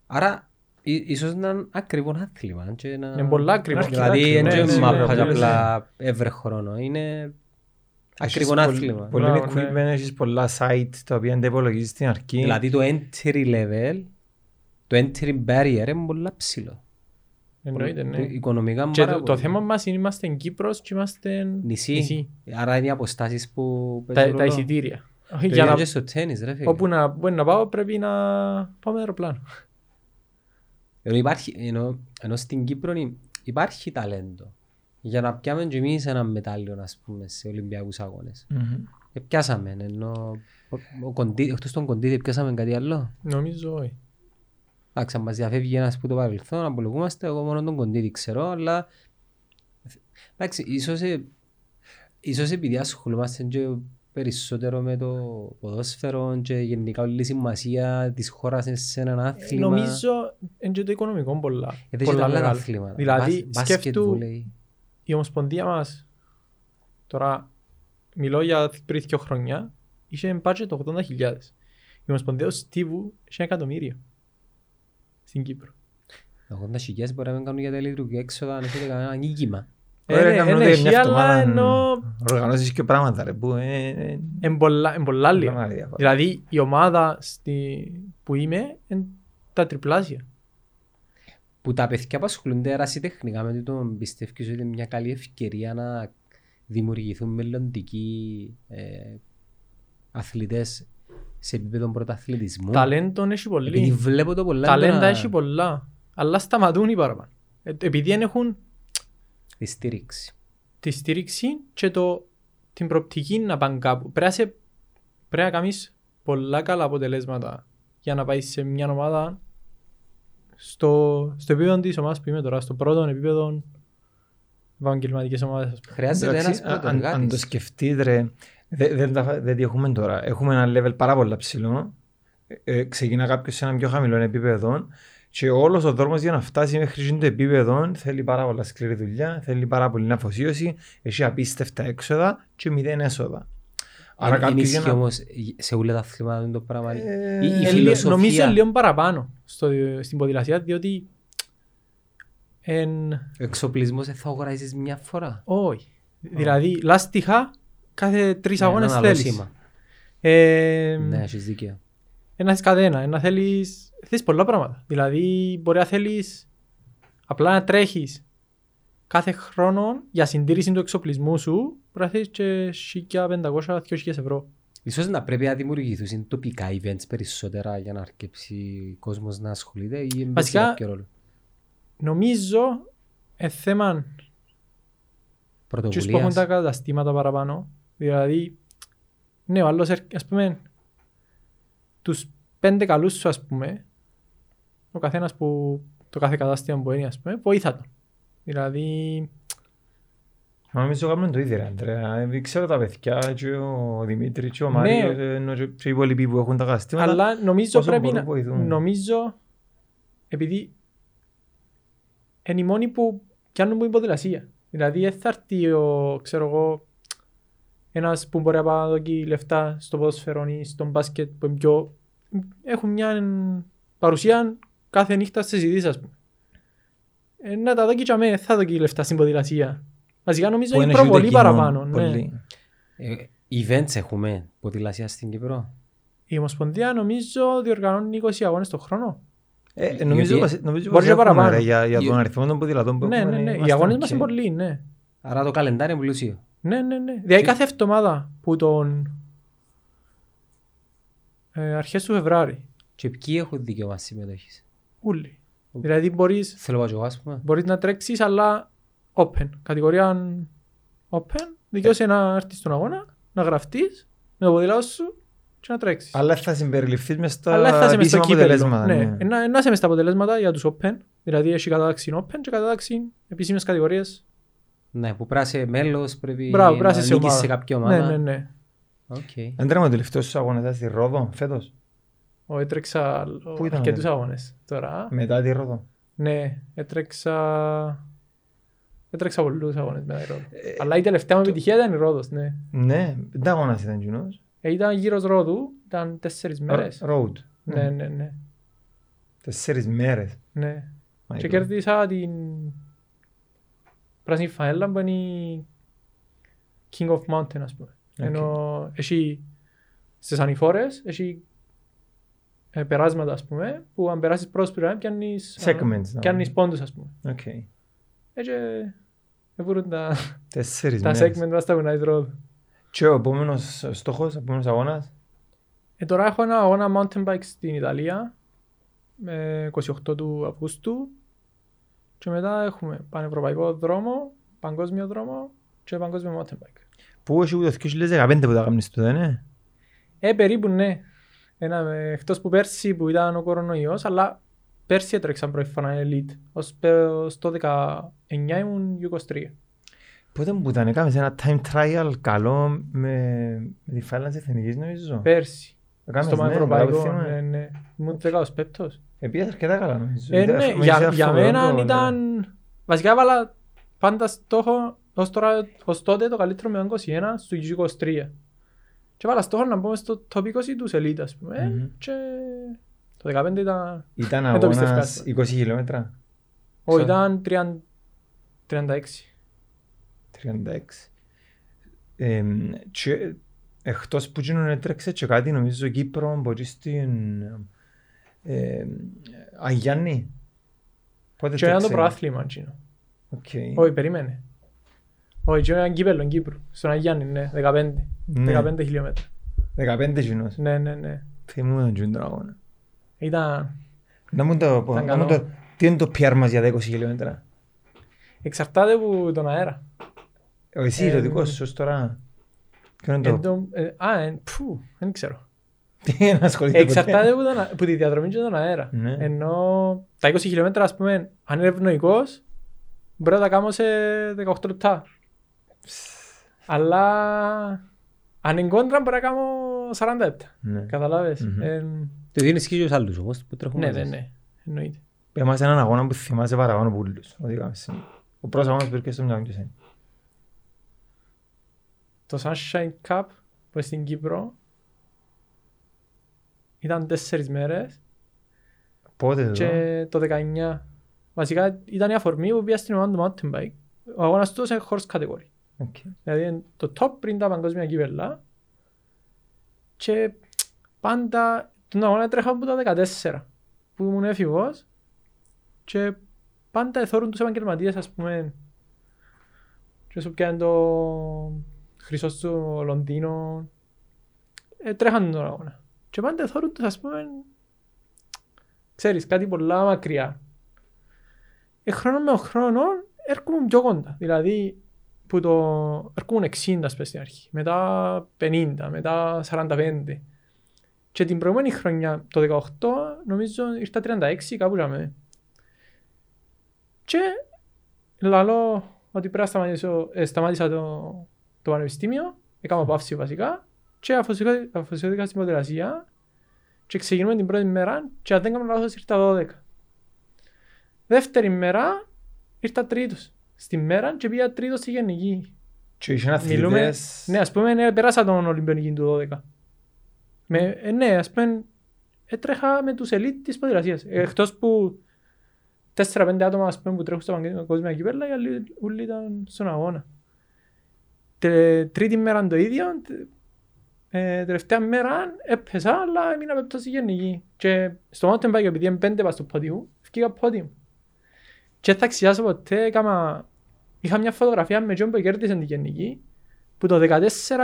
Άρα... Ίσως ήταν ακριβό άθλημα και ένα... Είναι πολλά ακριβό. Δηλαδή είναι μάπα και απλά ευρεχρόνο. Είναι ακριβό άθλημα. Πολύ equipment, έχεις πολλά site τα οποία δεν υπολογίζεις στην αρχή. Δηλαδή το entry level, το entry barrier είναι πολλά ψηλό. Εννοείται, ναι. Οικονομικά πάρα πολύ. Το θέμα μας είναι είμαστε Κύπρος και είμαστε νησί. Άρα είναι οι αποστάσεις που... Τα εισιτήρια. Όπου να πάω πρέπει να πάω με αεροπλάνο. Ενώ στην Κύπρο υπάρχει ταλέντο για να πιάμε και εμείς ένα μετάλλιο, ας πούμε, σε Ολυμπιακούς αγώνες. Επιάσαμε, ενώ εκτός των Κοντίδη πιάσαμε κάτι άλλο. Νομίζω όχι. Εντάξει, αν μας διαφεύγει ένας που το παρελθόν, απολογούμαστε, εγώ μόνο τον Κοντίδη ξέρω, αλλά... Εντάξει, ίσως επειδή ασχολούμαστε και περισσότερο με το ποδόσφαιρο και γενικά όλη η σημασία της χώρας σε έναν άθλημα. Νομίζω είναι το οικονομικό πολλά. Πολλά μεγάλα αθλήματα. Δηλαδή σκέφτου η ομοσπονδία μας, τώρα μιλώ για πριν 2 χρόνια, είχε budget 80.000. Η ομοσπονδία του Στίβου είχε 1.000.000 στην Κύπρο. 80.000 μπορεί να μην κάνουν για τα ηλεκτρική έξοδα, αν έχετε κανένα νίκημα. Ενέχει, αλλά ενώ... Οργανώσεις και πράγματα, ρε, που... Εμπολά λίγα. Δηλαδή, η ομάδα που είμαι είναι τα τριπλάσια. Που τα παιδιά απασχολούνται ερασιτεχνικά με το πιστεύεις ότι είναι μια καλή ευκαιρία να δημιουργηθούν μελλοντικοί αθλητές σε επίπεδο πρωταθλητισμού. Ταλέντων έχει πολύ. Επειδή βλέπω το πολλά. Ταλέντα έχει πολλά. Αλλά σταματούν οι παραπάνω. Επειδή δεν έχουν τη στήριξη. Τη στήριξη και την προοπτική να πάνε κάπου. Πρέπει να κάνεις πολλά καλά αποτελέσματα για να πάει σε μια ομάδα στο επίπεδο της ομάδας που είμαι τώρα, στο πρώτο επίπεδο επαγγελματικές ομάδες. Χρειάζεται ένας πρωτοργάτης. Αν το σκεφτείτε, ρε, δεν έχουμε τώρα. Έχουμε ένα level πάρα πολύ ψηλό. Ξεκινά κάποιος σε ένα πιο χαμηλό επίπεδο. Και όλος ο δρόμος για να φτάσει μέχρι το επίπεδο θέλει πάρα πολλά σκληρή δουλειά, θέλει πάρα πολύ αφοσίωση, έχει απίστευτα έξοδα και μηδέν έσοδα. Είναι ίσχυ όμως σε όλα τα αθλήματα είναι το πράγμα. Η φιλοσοφία... Νομίζω λίγο παραπάνω στην ποδηλασία, διότι... Εξοπλισμός θα αγοράσεις μια φορά. Όχι. Δηλαδή, λάστιχα κάθε 3 αγώνες θέλεις. Ναι, έχεις δίκαιο. Ένα θες καθένα, ένα θέλεις... Θες πολλά πράγματα. Δηλαδή, μπορεί να θέλεις απλά να τρέχεις κάθε χρόνο για συντήρηση του εξοπλισμού σου, πρέπει να θέλεις και 1,500-2,000 ευρώ. Ίσως να πρέπει να δημιουργηθούν τοπικά events περισσότερα για να αρκεψει κόσμος να ασχολείται ή βασικά, νομίζω θέμα τους που έχουν τα καταστήματα παραπάνω. Δηλαδή, ναι, ο άλλος, ας πούμε, τους 5 καλούς σου, ας πούμε, ο καθένας που το κάθε κατάστημα που είναι, ας πούμε, βοήθα τον. Δηλαδή... Νομίζω κάνουμε το ίδιο, Αντρέα. Ξέρω τα παιδιά και ο Δημήτρη και ο Μάριος και οι υπόλοιποι που έχουν τα καταστήματα. Αλλά νομίζω πρέπει να... Νομίζω, επειδή είναι οι μόνοι που κάνουν την ποδηλασία. Δηλαδή, θα έρθει ο, ξέρω εγώ, ένας που μπορεί να πάει να δώσει λεφτά στο ποδόσφαιρο ή στο μπάσκετ που είναι πιο... Έχουν μια παρουσία κάθε νύχτα στις συζητήσεις, ας πούμε. Να τα δω και αμέ, θα δω και λεφτά στην ποδηλασία. Βασικά νομίζω είναι προβολή παραπάνω. Ναι. Events έχουμε ποδηλασία στην Κύπρο. Η Ομοσπονδία νομίζω διοργανώνει 20 αγώνες το χρόνο. Νομίζω πως έχουμε για τον αριθμό των ποδηλατών που έχουμε. Ναι, οι αγώνες μας είναι πολλοί, ναι. Άρα το καλεντάρι είναι πλούσιο. Ναι. Δηλαδή κάθε εβδομάδα που τον... αρχές του Φεβράρι. Και ποιοι έχουν δικαίωμα συμμετοχής. Όλοι. Δηλαδή μπορείς να τρέξεις, αλλά open. Κατηγορία open. Δικαιώσαι να έρθεις στον αγώνα, να γραφτείς με το ποδήλατο σου και να τρέξεις. Αλλά θα συμπεριληφθείς μες στα επίσημα αποτελέσματα. Ναι. Να είσαι μες στα αποτελέσματα για τους open. Δηλαδή έχει κατάταξη open και κατάταξη επίσημες κατηγορίες. Ναι, που πράσε μέλος, πρέπει να νίκεις σε κάποια ομάδα. Ναι. Δεν τρέμε ο τελευταίος στους αγώνες στη Ρόδο φέτος. Έτρεξα αρκετούς αγώνες τώρα. Μετά τη Ρόδο. Ναι, έτρεξα πολλούς αγώνες μετά τη Ρόδο. Αλλά η τελευταία μου επιτυχία ήταν η Ρόδος, ναι. Ναι, δεν αγώνας ήταν κοινός. Ήταν γύρος Ρόδου, ήταν 4 μέρες. Road. Ναι. 4 μέρες. Ναι. Και κέρδισα την πράσινη φανέλα που είναι King of Mountain, ας πούμε. Ενώ έχει στις ανηφόρες, έχει περάσματα, ας πούμε, που αν περάσεις πρόσπυρα, πιάνεις πόντους, ας πούμε. Έτσι, έβουρουν τα segment μας τα βουνάει τρόπο. Και ο επόμενος στόχος, ο επόμενος αγώνας? Τώρα έχω ένα αγώνα mountain bike στην Ιταλία, 28 του Αυγούστου. Και μετά έχουμε πανευρωπαϊκό δρόμο, παγκόσμιο δρόμο και παγκόσμιο mountain bike. Πού έχει ούτε 2015 που τα κάνεις τότε, ναι. Περίπου ναι. Εκτός που πέρσι που ήταν ο κορονοϊός, αλλά πέρσι έτρεξαν πρώτη φορά Ελίτ. Ως το 19 ήμουν 23. Πότε που ήταν, έκανες ένα time trial καλό με τη φάλα της εθνικής, νομίζω. Πέρσι. Στο Μαυροπαϊκό, ναι. Ήμουν 15. Επίεσαι αρκετά καλά, νομίζω. Ναι, για μένα ήταν... Βασικά έβαλα πάντα στόχο... Ως τότε το καλύτερο με 21 στο G23. Και βάλα στόχο να μπούμε στο top 20 τους Ελίτ, ας πούμε. Και το 15 ήταν... Ήταν αγώνας 20 χιλιόμετρα. Όχι, ήταν 36. 36. Εκτός που γίνουν έτρεξε και κάτι νομίζω Κύπρο, μπορεί στην Αγιάννη. Πότε τρέξε. Και ήταν το προάθλημα γίνω. Όχι, περίμενε. Όχι, και ήταν κύπελλον Κύπρου. Στον Αγιάννη, ναι, 15 χιλιόμετρα. 15 γινός. Ναι. Θυμούμαι τον αγώνα. Ήταν... Να μου το πω, τι είναι το PR μας για 20 χιλιόμετρα. Εξαρτάται από τον αέρα. Εσύ το δικό σου τώρα. Δεν ξέρω. Εξαρτάται από τη διαδρομή και τον αέρα. Ενώ τα 20 χιλιόμετρα, ας πούμε, αν είναι ευνοϊκός, μπορώ να τα κάνω σε 18 λεπτά. Αλλά αν είναι κόντρα, μπορώ να κάνω 40 λεπτά. Καταλάβες. Το δίνεις και στους άλλους, όπως που τρέχουμε. Ναι, εννοείται. Είμαστε έναν αγώνα που θυμάσαι παραγάνω πουλούς. Ο πρώτος αγώνας που έρχεσαι στο μυαλό και το Sunshine Cup που στην Κύπρο ήταν 4 μέρες. Πότε και το 19. Βασικά ήταν η αφορμή που πήγα στην ομάδα του mountain bike. Ο αγώνας του σε horse category. Okay. Δηλαδή το top πριν τα παγκόσμια κύπελλα. Και πάντα τον αγώνα τρέχα από τα 14 που ήμουν έφηβος. Και πάντα εθώρουν τους επαγγελματίες, ας πούμε. Και όσο πιάνε το... Χρυσός του Λονδίνου, τρέχαν τον αγώνα. Και πάντα θόρουν τους, ας πούμε, ξέρεις, κάτι πολλά μακριά. Χρόνο με χρόνο έρχομαι πιο κοντά. Δηλαδή, που το... έρχομαι 60, ας πες στην αρχή, μετά 50, μετά 45. Και την προηγούμενη χρονιά, το 18, νομίζω ήρθα 36, κάπου είχαμε. Και λαλώ ότι πρέπει να σταμάτησα το... το πανεπιστήμιο, έκανα παύση βασικά και αφοσιώθηκα στην ποδηλασία και ξεκινούμε την πρώτη μέρα και αν δεν κάνω λάθος ήρθα 12. Δεύτερη μέρα ήρθα τρίτος στην μέρα και πήγα τρίτος στη γενική. Και είσαι αθλητές. Ναι, ας πούμε, πέρασα τον Ολυμπιονική του 12. Ναι, ας πούμε, έτρεχα με τους ελίτ της ποδηλασίας. Εκτός που 4-5 άτομα, ας πούμε, που τρέχουν στα παγκόσμια κύπελλα, όλοι ήταν στον αγώνα. Τρίτη μέρα το ίδιο, τελευταία μέρα έπαιζα, αλλά έμεινα πέπτωση γενική. Και στο mountain bike, επειδή είμαι 5 πας του πόδιου, έφυγα πόδιου. Και θα ξεχάσω ποτέ, είχα μια φωτογραφία με τον που κέρδισε την γενική, που το 14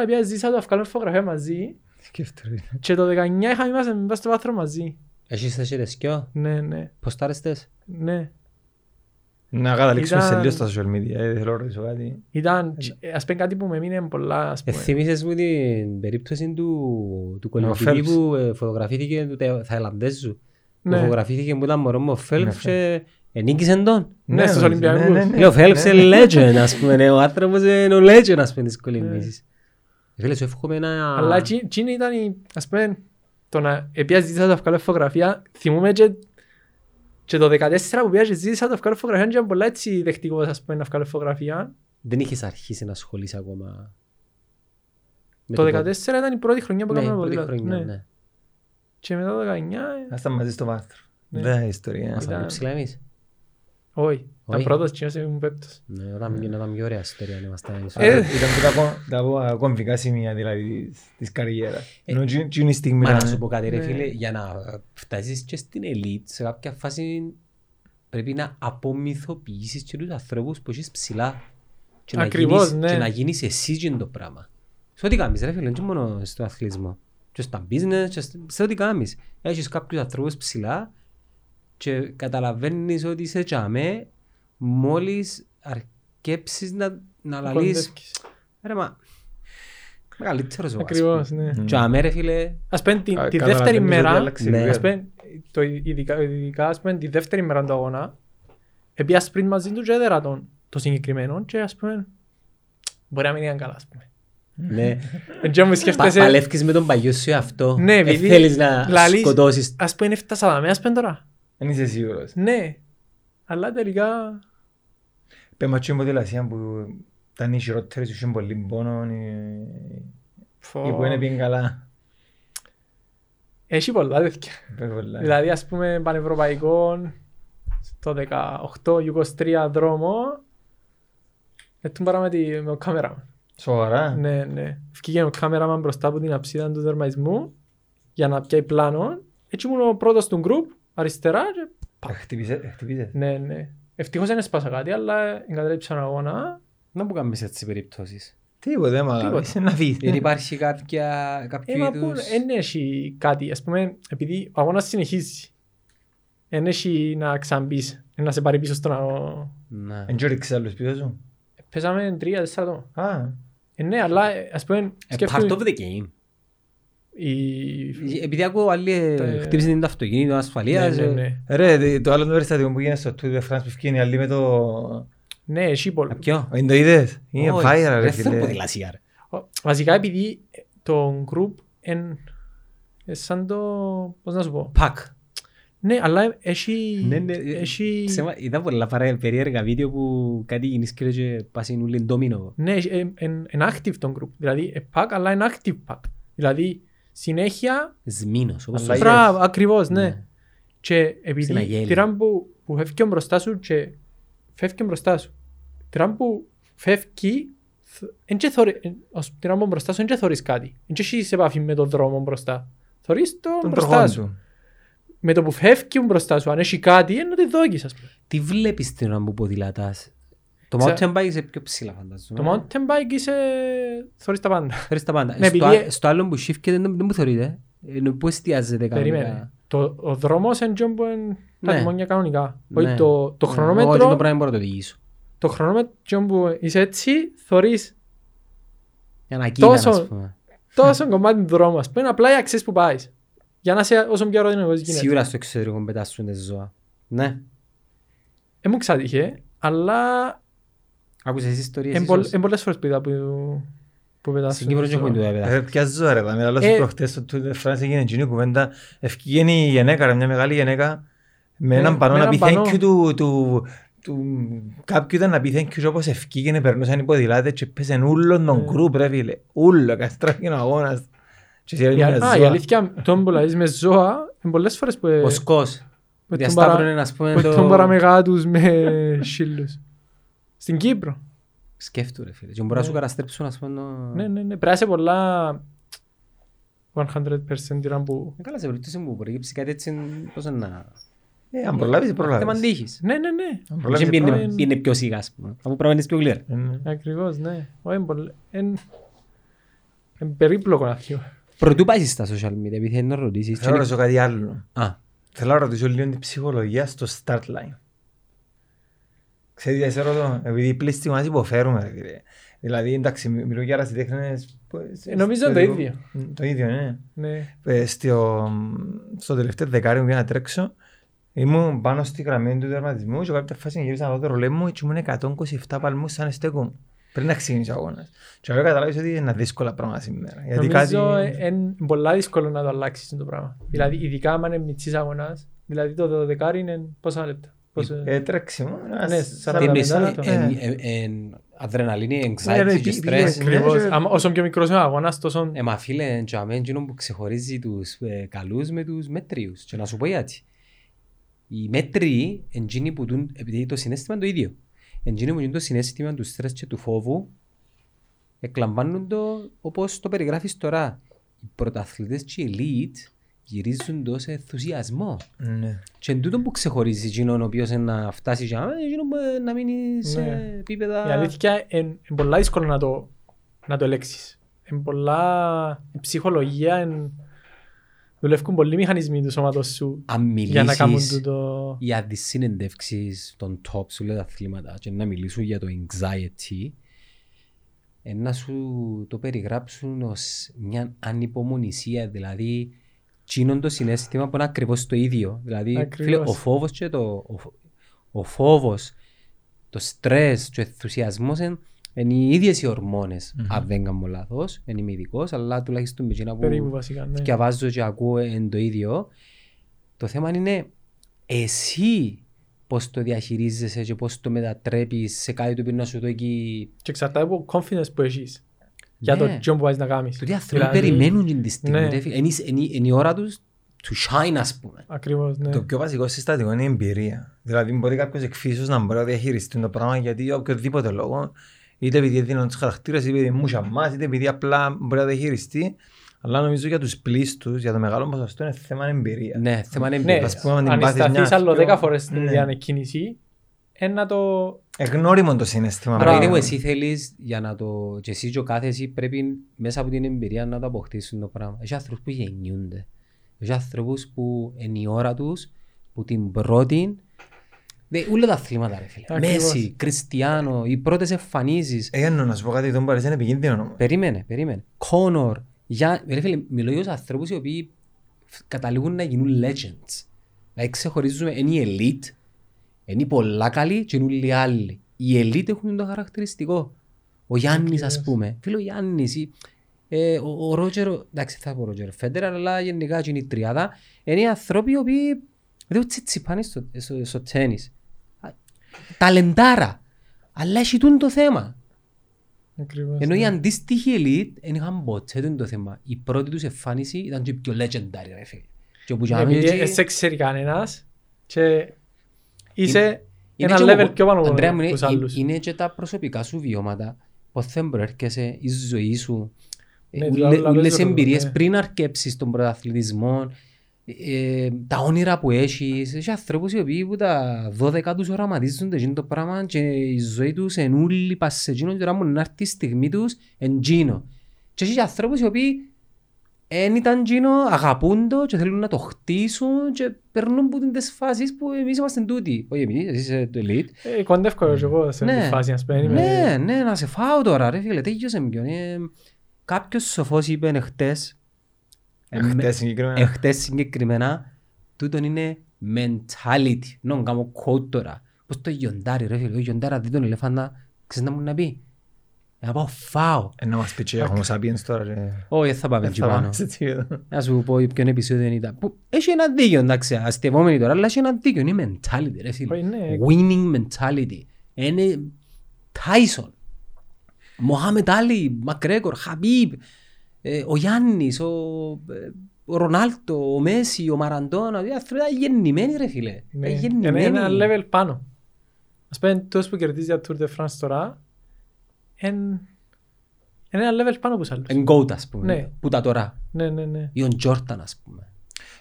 πια ζήσα το αυκαλό φωτογραφία μαζί, και το 19 είμαστε μέσα στο βάθρο μαζί. Έχεις τα χειρεσκιό, ποστάρεστες. Ναι. Να καταλήξουμε σε λίγο στα social media, θέλω να ρωτήσω κάτι. Ήταν, ας πούμε, κάτι που με μείνει πολλά, ας πούμε. Θυμίσες μου την περίπτωση του κολυμπητή που φωτογραφήθηκε, του Θαϊλανδέζου. Που φωτογραφήθηκε που ήταν μωρό μου ο Φέλπς και ενίκησε τον. Ναι, στους Ολυμπιακούς. Ο Φέλπς είναι legend, ας πούμε, ο άνθρωπος είναι ο legend, ας πούμε, της κολυμπήσης. Φίλε, σου εύχομαι ένα... Αλλά εκείνη ήταν, ας πούμε, το να επιαζητήσα τα αυκάλα φωτογραφία, θυμούμε και... Και το 14 που πήγα και ζήτησα το αυκάλω φωτογραφία και ήταν πολλά έτσι δεχτικός, ας πούμε, αυκάλω φωτογραφία. Δεν είχες αρχίσει να ασχολείσαι ακόμα. Το 14 ήταν η πρώτη χρονιά που έκανα πολλά. Ναι. Και μετά το 19... Άσταν μαζί στο βάθρο. Δεν ιστορία. Άσταν πιο ψηλά εμείς. Όχι. Ήταν πρώτος και ήμουν πέπτος. Ναι, ήταν πιο ωραία ιστορία. Ήταν τα κομβικά σημεία της καριέρας. Μα να σου πω κάτι ρε φίλε, για να φτάσεις και στην ελίτ, σε κάποια φάση πρέπει να απομυθοποιήσεις και τους ανθρώπους που έχεις ψηλά και να γίνεις εσύ και το πράγμα. Σε ό,τι κάνεις ρε φίλε, όχι μόνο στον αθλητισμό. Και στα business, σε ό,τι κάνεις. Έχεις κάποιους ανθρώπους ψηλά και καταλαβαίνεις ότι είσαι τσάμε μόλις αρκέψεις να λαλείς ρε μα μεγαλύτερος ακριβώς, ναι. Τσάμε ρε φίλε. Ας πέντε τη δεύτερη μέρα, ειδικά ας πέντε τη δεύτερη μέρα του αγώνα επειδή ας πριν μαζί του και έδερα τον το συγκεκριμένο και ας πούμε μπορεί να μην είναι καλά, ας πούμε. Ναι. Παλεύκεις με τον παλιό σου αυτό. Ναι, θέλεις να σκοτώσεις. Ας πούμε έφτασα με, ας πούμε τώρα. Δεν είσαι σίγουρος. Ναι, αλλά τελικά... Πέμπα και η ποδηλασία που ήταν οι χειρότερες, είχαν πολύ πόνο ή που είναι πήγαν καλά. Έχει πολλά τέτοια. Δηλαδή ας πούμε πανευρωπαϊκών, στο 18-23 δρόμο, έτσι μπαράμε με κάμερα. Σοβαρά. Ναι, ναι. Βγήκε ο κάμεραμαν μπροστά από την αψίδα του δερμαϊσμού για να πιάει πλάνο. Έτσι ήμουν ο πρώτος του γκρουπ, αριστερά. Χτυπήσε. Ναι, ναι. Ευτυχώς δεν έσπασα κάτι, αλλά εγκατέλειψα τον αγώνα. Να που κάνεις έτσι περιπτώσεις. Τίποτε, μα να δεις. Υπάρχει κάποιο είδους... Εν έχει κάτι, ας πούμε, επειδή ο αγώνας συνεχίζει. Εν έχει να ξαμπείς, να σε πάρει πίσω στον αγώνα. Εν και ρίξες άλλους πίσω σου. Πέσαμε 3-4. Ναι, αλλά ας πούμε... Part of the game. Επειδή ακούω άλλοι χτύπησε την αυτοκίνητο, ασφαλείας. Ρε, το άλλο περιστατικό που γίνεται στο Tour de France που φκίνει άλλοι με το... Ναι, εσύ πολύ. Ποιο? Εν το είδες. Είναι φάιρα ρε φίλε. Δεν θέλω ποδηλασία ρε. Βασικά επειδή το γκρουπ είναι σαν το... πώς να σου πω. Πακ. Ναι, αλλά έχει... Ήταν πολλά περίεργα βίντεο που κάτι γίνεις και πας όλοι ντόμινο. Ναι, είναι active το γκρουπ. Δηλαδή πακ, αλλά είναι active πακ. Δηλαδή συνέχεια... Σμήνος. Μπράβο, ακριβώς, ναι. Και επειδή πήραν που έφυγε μπροστά σου και... Φεύγει μπροστά σου. Τυράν που φεύγει, τυράν που μπροστά σου, δεν θωρείς κάτι. Δεν έχεις επαφή με τον δρόμο μπροστά. Θωρείς το μπροστά σου. Με το που φεύγει μπροστά σου, αν έχει κάτι, είναι ότι δόκεις, ας πούμε. Τι βλέπεις τυράν που ποδηλατάς. Το mountain bike είσαι πιο ψηλά, φαντάζομαι. Το mountain bike είσαι... θωρείς τα πάντα. Θωρείς τα πάντα. Στο άλλο που σύφκεται δεν μου θωρείτε. Πού εστιάζεται κανονικά. Ο δρόμος είναι τα τιμόνια κανονικά. Το χρονόμετρο... Το χρονόμετρο που είσαι έτσι, θωρείς τόσο κομμάτι του δρόμου. Πρέπει απλά οι αξίες που πάει. Για να είσαι όσο πιο αεροδυναμικός γίνεται. Σίγουρα στο εξωτερικό πετάσουν τις ζώα. Ναι. Μου ξάτυχε, αλλά... Άκουσες τις ιστορίες ίσως. Είναι πολλές φορές πήδα που πετάσουν. Στην Κύπρο και πετάσουν. Ποια ζώα ρε, μεγαλώσουν προχτές στο Tour de France έγινε κοινή κουβέντα. Ευκήγαινε η γενέκα, μια μεγάλη γενέκα. Με έναν πανό να πει thank you του... Κάποιου ήταν να πει thank you όπως ευκήγαινε, περνούσαν οι ποδηλάτες και πέσαν ούλον τον γκρουπ ρε φίλε. Ούλο, καστράφηκαν ο αγώνας. Η αλήθεια, τον πολλαείς με ζώα, είναι πολλές φορές που... Ο σκός. Διασταύρωνε να σπούμε το... Τον παραμεγάτους με σύλλους. Στην Κύπρο. Σκέφτου ρε φίλε. Και μπορεί να σου καταστρέψουν να σπούμε το... Ναι, ναι, ναι. Πράσε πολλά... 100% τυράν που... Καλά σε βρήτηση που προηγήψει κάτι έτσι πώς να... Αν προλάβεις, προλάβεις. Δεν μαντύχεις. Ναι, ναι, ναι. Είναι πιο σιγά, ας πούμε. Αφού προβαίνεις πιο γλυκά. Ακριβώς, ναι. Είναι περίπλοκο να φύγω. Πρωτού πάει στα social media, επειδή θέλω να ρωτήσεις. Θέλω να ρωτήσω κάτι άλλο. Θέλω να ρωτήσω λίγο την ψυχολογία στο start line. Ξέρετε, σε ρωτώ, επειδή πλήστη μας υποφέρουμε. Δηλαδή, εντάξει, μιλώ για αρασιτέχνες. Νομίζω το ίδιο. Το ίδιο, ναι. Στο τελευταίο δεκάρι μου πήγα να τρέξω. Ήμουν πάνω στη γραμμή του τερματισμού και κάποια φάση γύρισα να δω το ρολόι μου και ήμουν 127 παλμούς σαν στέκο πριν να ξεκινήσω ο αγώνας. Και εγώ καταλάβεις ότι είναι δύσκολα πράγματα σήμερα. Νομίζω είναι πολλά δύσκολο να το αλλάξεις το πράγμα. Δηλαδή ειδικά αν είναι μητσής αγώνας, δηλαδή το δεκάρι είναι πόσα λεπτά. Έτρεξε μου, αδρεναλίνη, anxiety και stress. Όσο πιο μικρός είναι ο αγώνας, τόσο... Μα φίλε, είναι που ξεχωρίζει τους καλούς με τους μέτριους και να σου πω γιατί. Οι μέτροι εντζήνοι που δουν, επειδή το συνέστημα είναι το ίδιο. Εντζήνοι που δουν το συνέστημα του στρες και του φόβου εκλαμβάνουν το όπως το περιγράφεις τώρα. Οι πρωταθλητές και οι elite γυρίζουν το σε ενθουσιασμό. Ναι. Και εν τούτο που ξεχωρίζει εκείνον ο οποίος να φτάσει και να μείνει σε επίπεδα... Η αλήθεια είναι πολλά δύσκολο να το ελέξεις. Η ψυχολογία είναι... Δουλεύουν πολλοί μηχανισμοί του σώματος σου για να κάνουν τούτο. Για τις συνεντεύξεις των top σου λέει τα αθλήματα και να μιλήσουν για το anxiety να σου το περιγράψουν ως μια ανυπομονησία, δηλαδή τσίνον το συνέστημα που είναι ακριβώς το ίδιο. Δηλαδή φίλε, ο φόβος, το στρες και ο ενθουσιασμός είναι οι ίδιες οι ορμόνες, αν δεν κάνω λάθος, δεν είμαι ειδικός, αλλά τουλάχιστον με εκείνα που διαβάζω και ακούω είναι το ίδιο. Το θέμα είναι εσύ πώς το διαχειρίζεσαι και πώς το μετατρέπεις σε κάτι το οποίο να σου δώσει. Και εξαρτάται από confidence που έχεις για το τι μπορείς να κάνεις. Το τι άνθρωποι περιμένουν την στιγμή, είναι η ώρα τους to shine, ας πούμε. Ακριβώς, ναι. Το πιο βασικό συστατικό είναι η εμπειρία. Δηλαδή, μπορεί κάποιος εκφύσεως να μπορεί να διαχειριστεί το πράγμα γιατί για οποιοδήποτε λόγο, είτε επειδή δίνουν τους χαρακτήρες, είτε επειδή μουσια μας, είτε επειδή απλά μπορεί να διαχειριστεί. Αλλά νομίζω για τους πλήστους, για το μεγάλο ποσοστό, είναι θέμα εμπειρία. Ναι, θέμα εμπειρία. Αν σταθείς άλλο 10 φορές στην ανακίνηση, ένα το. Εγνώριμο το συναίσθημα. Πράγμα. Εσύ θέλεις για να το. Και εσύ και ο κάθε εσύ πρέπει μέσα από την εμπειρία να το αποκτήσουν το πράγμα. Έχει άνθρωπους που γεννιούνται. Έχει άνθρωπους που είναι η ώρα τους, που την πρώτη. Όλα τα αθλήματα, ρε φίλε. Μέση, Κριστιάνο, οι πρώτες εμφανίσεις. Έγαινε να σου πω κάτι, τον παρέσει είναι επικίνδυνο όμως. Περίμενε. Κόνορ. Ρε φίλε, μιλώ για τους ανθρώπους οι οποίοι καταλήγουν να γίνουν legends. Να ξεχωρίζουμε, είναι η elite. Είναι πολλά καλοί και είναι όλοι άλλοι. Οι elite έχουν το χαρακτηριστικό. Ο Γιάννης, ας πούμε. Φίλε, ο Γιάννης ή ο Ρότζερο. Εντάξει, θα πω ο Ρότζερο Φέντερ, αλλά γενικά και είναι η τριάδα. Είναι οι άνθρωποι οι οποίοι δεν τσιτσιπάνε στο τένις. Ταλεντάρα. Αλλά έχει το θέμα. Ακριβώς, ενώ οι αντίστοιχοι elite δεν είχαν ποτέ το θέμα. Η πρώτη τους εμφάνιση ήταν και πιο legendary, ρε φίλε. Επειδή σε ξέρει κανένας και είσαι ένα level πιο πάνω από τους άλλους. Είναι και τα προσωπικά σου βιώματα, πότε προέρχεσαι, η ζωή σου, όλες οι εμπειρίες πριν αρκέψεις τον πρωταθλητισμό, τα όνειρα που έχεις. Έχει ανθρώπους οι οποίοι που τα 12 τους οραματίζονται το πράγμα και η ζωή τους εν ούλη πάση και τώρα μου να έρθει η στιγμή τους εν Gino. Και έχει ανθρώπους οι οποίοι εν ήταν Gino, αγαπούν το και θέλουν να το χτίσουν και περνούν από τις φάσεις που εμείς είμαστε τούτοι. Όχι εμείς, εσύ είσαι το elite. Κοντεύκομαι και εγώ σε αυτή τη φάση να σπένει. Ναι, να σε φάω τώρα ρε φίλε, τέγιος εμπιον. Κάποιος σοφός είπε χτες. Εχτες συγκεκριμένα, τούτον είναι mentality. Νόμουν κάνω quote τώρα. Πώς το γιοντάρι ρε φίλε, ο γιοντάρα δει τον ελεφάντα, ξέρεις να μου να πει. Να πάω φάω. Να μας πει και Homo sapiens τώρα ρε. Όχι, θα πάμε και πάνω. Να σου πω ποιον επεισόδιο ήταν. Έχει ένα δίκιο εντάξει, αστευόμενοι τώρα, αλλά έχει ένα δίκιο, είναι η mentality ρε φίλε. Winning mentality. Είναι Tyson, Mohamed Ali, McGregor, Habib. Ο Γιάννης, ο Ρονάλτο, ο Μέση, ο Μαραντόνα, οι άνθρωποι ήταν γεννημένοι ρε φίλε. Είναι ένα level πάνω. Ας πούμε τόσο που κερδίζει για Tour de France τώρα, είναι ένα level πάνω από τους άλλους. Είναι goat ας πούμε, που τα τώρα. Ή ο Τζόρταν ας πούμε.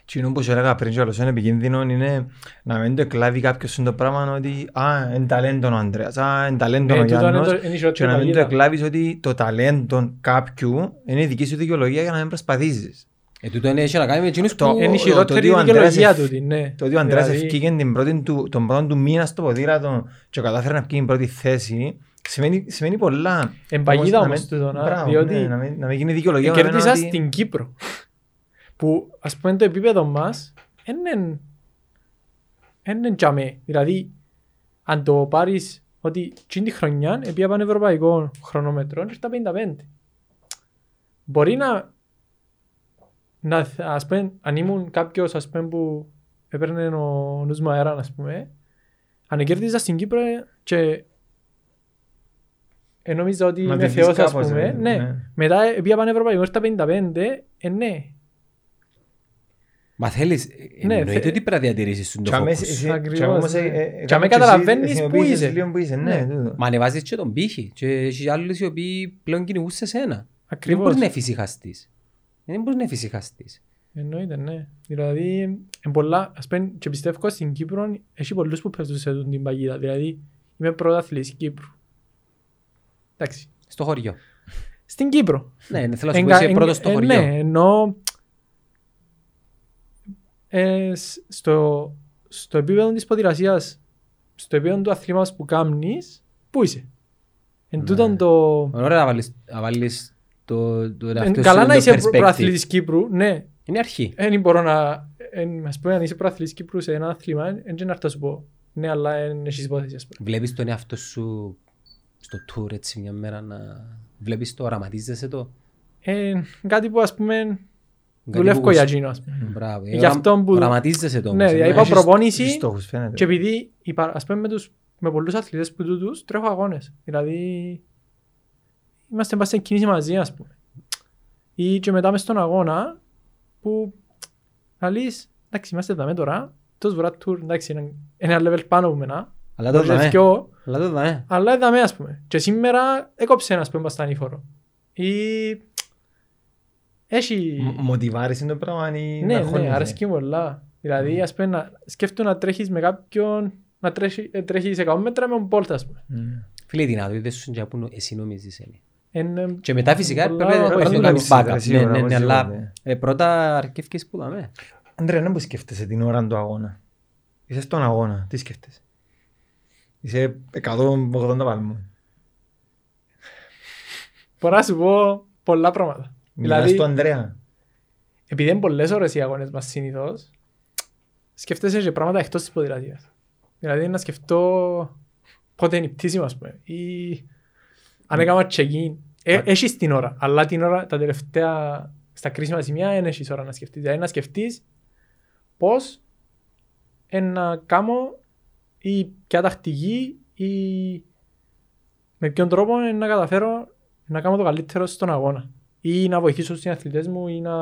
Τι είναι όπως έλεγα πριν και όλος είναι επικίνδυνο είναι να μην το εκλάβει κάποιος στον το πράγμα ότι «Α, εν ταλέντον ο Ανδρέας, α, εν ταλέντον ο Γιάννος» και να μην το εκλάβεις ότι το ταλέντον κάποιου είναι η δική σου δικαιολογία για να μην προσπαθήσεις. Τούτο έχει να κάνει με εκείνους που είναι η χειρότερη δικαιολογία του. Το ότι ο Ανδρέας ευκήκε τον πρώτο του μήνα στο ποδήλατο και κατάφερε να βγει την πρώτη θέση. Σημαίνει πολλά. Εμπαγίδα όμως τούτο, διότι κερδίσα στην Κύπρο. Που ας πούμε το επίπεδο μας είναι τζαμέ. Δηλαδή, αν το πάρεις ότι την χρονιά επειδή πάνε ευρωπαϊκό χρονομετρό είναι στα 55. Μπορεί να ας πούμε, αν ήμουν κάποιος ας πούμε, που έπαιρνε ο νους μου αέρα, ας πούμε, αν κέρδιζα στην Κύπρο και νόμιζα ότι είμαι θεός, ας πούμε, ναι. Μετά επειδή πάνε ευρωπαϊκό στα 55, ναι. Μα θέλεις, εννοείται ότι πρέπει να διατηρήσεις τον φόκους. Και με καταλαβαίνεις που είσαι. Μα ανεβάζεις και τον πύχη και οι άλλοι οι οποίοι πλέον κυνηγούν σε σένα. Δεν μπορείς να εφησυχαστείς. Εννοείται, ναι. Δηλαδή, ας πούμε, και πιστεύω στην Κύπρο έχει πολλούς που περνούν την παγίδα. Δηλαδή, είμαι πρωταθλητής Κύπρου. Εντάξει. Στο χωριό. Στην Κύπρο. Ναι, θέλω να σου πω είσαι πρώτος στο χωριό. Ναι, εννοώ. Στο επίπεδο της ποδηλασίας, στο επίπεδο του αθλήματος που κάνεις, πού είσαι. Εν τούτον το. Ωραία να βάλεις το εαυτό. Καλά να είσαι προαθλητής Κύπρου, ναι. Είναι αρχή. Δεν μπορώ να. Ας πούμε, αν είσαι προαθλητής Κύπρου σε ένα αθλήμα, δεν να σου πω. Ναι, αλλά δεν έχεις υπόθεση. Βλέπεις τον εαυτό σου στο tour έτσι μια μέρα να. Βλέπεις το, οραματίζεσαι το. Κάτι που ας πούμε. Δουλεύω για Gino, ας πούμε. Γι' αυτό που. Οραματίζεσαι το. Ναι, είπα προπόνηση και επειδή, ας πούμε, με πολλούς αθλητές που τούτους τρέχω αγώνες. Δηλαδή, είμαστε πάση κίνηση μαζί, ας πούμε. Ή και μετά μες στον αγώνα, που να λύσεις, εντάξει, είμαστε εδώ τώρα, το σβουρά tour, εντάξει, είναι ένα level πάνω από μένα. Αλλά το δαμε, αλλά το δαμε, ας πούμε. Και σήμερα έκοψε ένας πέμπας στα νύφορο. Έχει... Μοτιβάρεις είναι το πράγμα, ναι, ναι, αρέσκει πολλά. Δηλαδή, ας πούμε, σκέφτομαι να τρέχεις με κάποιον, να τρέχεις 100 μέτρα με τον Bolt, ας πούμε. Φίλε, δυνατότητες σου για που εσύ νομίζεις είναι. Και μετά φυσικά πρέπει να κάνεις backup. Ναι, ναι, αλλά πρώτα αρκεύκες που δαμε. Αντρέα, ναι, που σκέφτεσαι την ώρα του αγώνα. Είσαι στον αγώνα, τι σκέφτεσαι. Είσαι 180 παλμών. Μπορώ να σου πω πολλά πράγματα. Μιλάς του Ανδρέα. Επειδή είναι πολλές ώρες οι αγώνες μας συνήθως, σκέφτεσαι και πράγματα εκτός της ποδηλασίας. Δηλαδή να σκεφτώ πότε είναι η πτήση μας, ή αν έκανα check-in. Έχεις την ώρα, αλλά την ώρα τα τελευταία, στα κρίσιμα σημεία, δεν έχεις ώρα να σκεφτείς. Δηλαδή να σκεφτείς πώς να κάνω ή ποια τακτική ή με ποιον τρόπο να καταφέρω να κάνω το καλύτερο στον αγώνα. Ή να βοηθήσω στους αθλητές μου ή να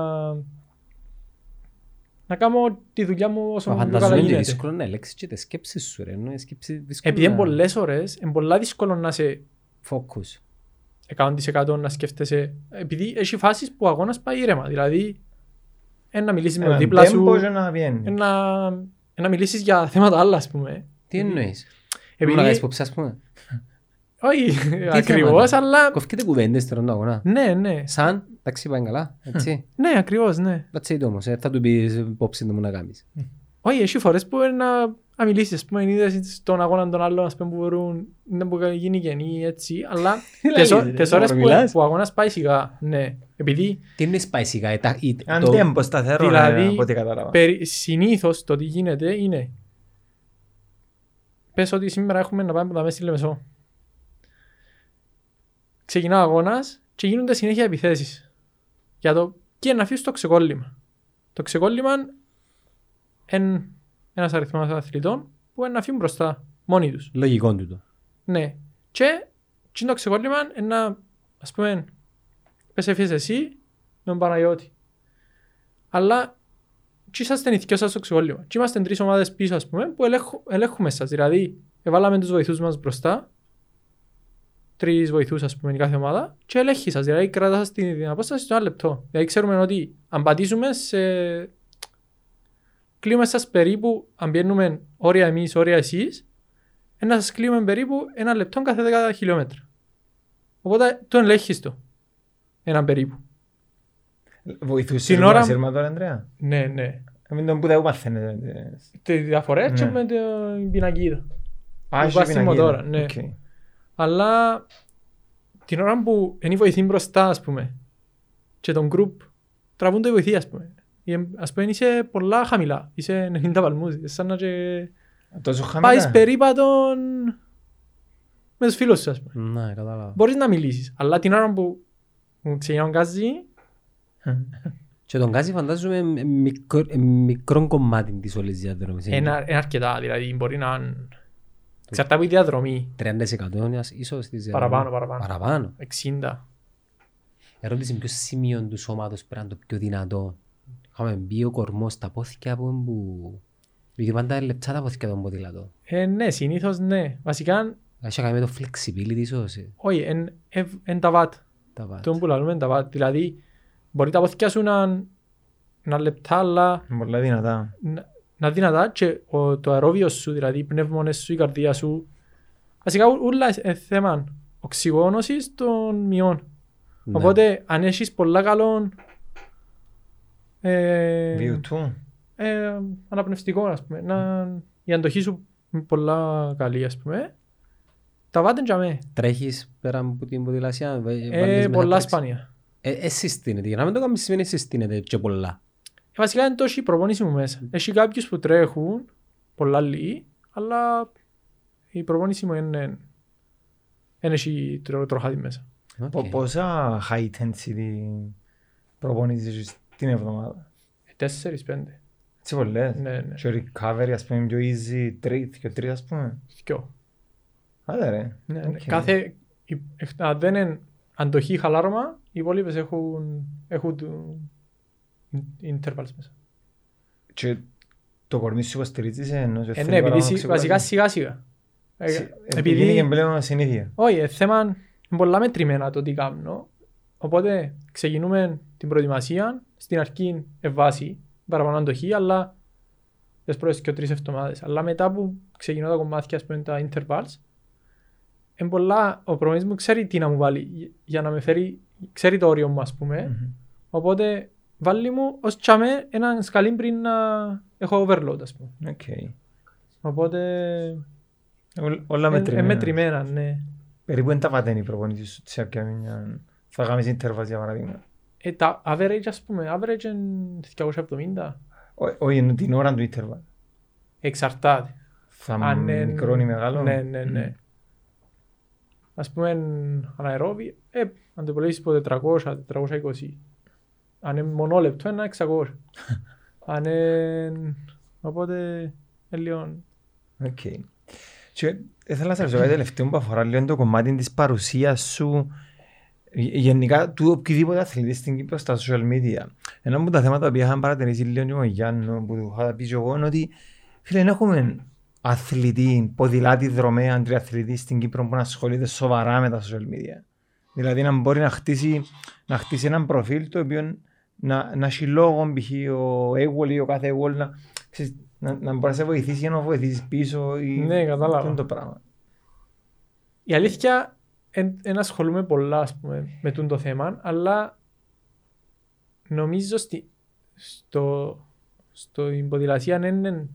κάνω τη δουλειά μου όσο πιο καλά γίνεται. Είναι δύσκολο να ελέγξεις και τις σκέψεις σου, ρε. Επειδή είναι πολλές ώρες, είναι πολλά δύσκολο να είσαι focus. 100% να σκέφτεσαι. Επειδή έχει φάσεις που ο αγώνας πάει ήρεμα. Δηλαδή, να μιλήσεις με τον δίπλα σου, να μιλήσεις για θέματα άλλα, ας πούμε. Τι εννοείς? Μου να κάνεις υπόψη, ας πούμε. Όχι, ακριβώς, αλλά... Κοφκείτε κουβέντες τώρα τον αγώνα. Ναι, ναι. Σαν, εντάξει, πάει καλά, έτσι. Ναι, ακριβώς, ναι. That's it όμως, θα του πεις υπόψη να μου να κάνεις. Όχι, εσύ φορές που να μιλήσεις, ας πούμε, είδες στον αγώνα των άλλων, ας πούμε, που μπορούν να γίνει γεννή, έτσι, αλλά τις ώρες που ο αγώνας πάει σιγά, ναι. Επειδή... Τι είναι πάει σιγά, το... Δηλαδή, συνήθως το τι γίνεται είναι... Πες ότι σήμερα έχουμε να πάμε μέσα στη Λεμεσό. Ξεκινά ο αγώνας και γίνονται συνέχεια επιθέσεις. Για το... Και να αφήσεις το ξεκόλλημα. Το ξεκόλλημα είναι ένας αριθμός αθλητών που να αφήνουν μπροστά μόνοι τους. Λογικό τούτο. Ναι. Και το ξεκόλλημα είναι να, ας πούμε, πες έφυγες εσύ με τον Παναγιώτη. Αλλά και είσαστε οι δυο σας στο ξεκόλλημα. Και είμαστε τρεις ομάδες πίσω, ας πούμε, που ελέγχουμε σας. Δηλαδή, εβάλαμε τους βοηθούς μας μπροστά. Τρεις βοηθούς, ας πούμε, η κάθε ομάδα και ελέγχει σας, δηλαδή κρατά σας την απόσταση στο ένα λεπτό. Δηλαδή ξέρουμε ότι αν πατήσουμε, κλείουμε σας περίπου, αν πιένουμε όρια εμείς, όρια εσείς, να σας κλείουμε περίπου ένα λεπτό κάθε 10 χιλιόμετρα. Οπότε το ελέγχεις το, έναν περίπου. Βοηθούσε το μασίρμα τώρα, Ανδρέα. Ναι, ναι. Μην τον που δεν παθαίνετε. Τη διαφορές και με την πινακίδα. Άχι πινακίδα, οκ. Αλλά την ώρα που είναι οι βοηθοί μπροστά, ας πούμε, και τον group τραβούν το οι βοηθοί, ας πούμε. Ας πούμε, είσαι πολλά χαμηλά, είσαι 90 παλμούς, σαν να και... Πάεις περίπατον με τους φίλους σου, ας πούμε. Ναι, κατάλαβα. Μπορείς να μιλήσεις, αλλά την ώρα που ξεκινά τον Γκάζι... Και τον Γκάζι φαντάζομαι μικρό κομμάτι της όλης διαδρομής. Είναι αρκετά, δηλαδή μπορεί να... Εξαρτάται από η διαδρομή. 30% ίσως της διαδρομής. Παραπάνω. 60. Ερώτηση με ποιο σημείο του σώματος πρέπει να είναι το πιο δυνατό. Είχαμε μπει ο κορμός στα πόθηκια που... Γιατί πάντα λεπτά τα πόθηκια των ποδηλατών. Ναι, συνήθως ναι. Βασικά... Έχει κάνει με το flexibility ίσως. Όχι, είναι τα βάτ. Το που λαλούμε είναι τα βάτ. Δηλαδή, μπορεί τα πόθηκια σου να είναι λεπτά, αλλά... Πολλά δυνατά. Να δυνατά και το αερόβιο σου, δηλαδή οι πνεύμονες σου, η καρδία σου. Βασικά όλα είναι θέμα οξυγόνωσης των μειών. Ναι. Οπότε αν έχεις πολλά καλών αναπνευστικών, ας πούμε, η αντοχή σου είναι πολλά καλή, ας πούμε, τα βάτε για μέ. Τρέχεις πέρα από την ποδηλασία? Πολλά σπάνια. Συστήνεται, για να μην το κάνεις σημαίνει συστήνεται και πολλά. Βασικά είναι τόση η προπόνηση μου μέσα. Έχει κάποιους που τρέχουν, πολλά λίγοι, αλλά η προπόνηση μου είναι έχει τροχάτη μέσα. Okay. Πόσα high intensity προπόνησες την εβδομάδα? 4-5. Έτσι πολλές. Ναι, ναι. Και recovery, ας πούμε, πιο easy, 3, ας πούμε. 2. Άντε ρε. Ναι, ναι. Okay. Κάθε, αν δεν είναι αντοχή χαλάρωμα, οι υπόλοιπες έχουν intervals μέσα. Και το κορμί σου υποστηρίζεσαι, ενώ σε θέλει παράδοξε. Βασικά σιγά σιγά. Επειδή είναι και πλέον συνήθεια. Όχι, θέμα είναι πολλά μετρημένα το τι κάνω. Οπότε ξεκινούμε την προετοιμασία, στην αρχή βάση, παραπάνω αντοχή, αλλά τις πρώτες και τρεις εβδομάδες. Αλλά μετά που ξεκινώ τα κομμάτια, ας πούμε, τα intervals, πολλά, ο προπονητής μου ξέρει τι να μου βάλει για να με φέρει, ξέρει το όριο μου, ας πούμε. Mm-hmm. Οπότε βάλει μου ως τσάμε έναν σκαλίν πριν να έχω overload, ας πούμε. Okay. Οπότε όλα μετρημένα, ναι. Περίπου εν τα πατένει η προπονητή σου, θα κάνεις intervals για παραδείγμα. Τα average, ας πούμε, average είναι 270. Όχι, την ώρα του interval. Εξαρτάται. Θα είναι μικρό ή μεγάλο. Ναι, ναι, ναι. Ας πούμε, αναερόβιο, αν το υπολογίσεις από 400-420. Αν είναι μονόλεπτο, είναι 600. Αν είναι, οπότε, ελίον. Οκ. Και ήθελα να σας ρωτήσω, τελευταίο που αφορά λίγο το κομμάτι της παρουσίας σου, γενικά του οποιοδήποτε αθλητή στην Κύπρο στα social media. Ένα από τα θέματα που είχαμε παρατηρήσει λίγο και με Γιάννο που του είχα πει εγώ είναι ότι φίλε, δεν έχουμε αθλητή, ποδηλάτη, δρομέα, τριαθλητή στην Κύπρο που να ασχολείται σοβαρά με τα social media. Δηλαδή να μπορεί να χτίσει έναν προφίλ το οποίο να έχει λόγο, π.χ. ο AWOL ή ο κάθε AWOL να μπορεί να σε βοηθήσει για να βοηθήσει πίσω ή ναι, το πράγμα. Η αλήθεια δεν ασχολούμαι πολλά ας πούμε, με το θέμα, αλλά νομίζω στην ποδηλασία δεν είναι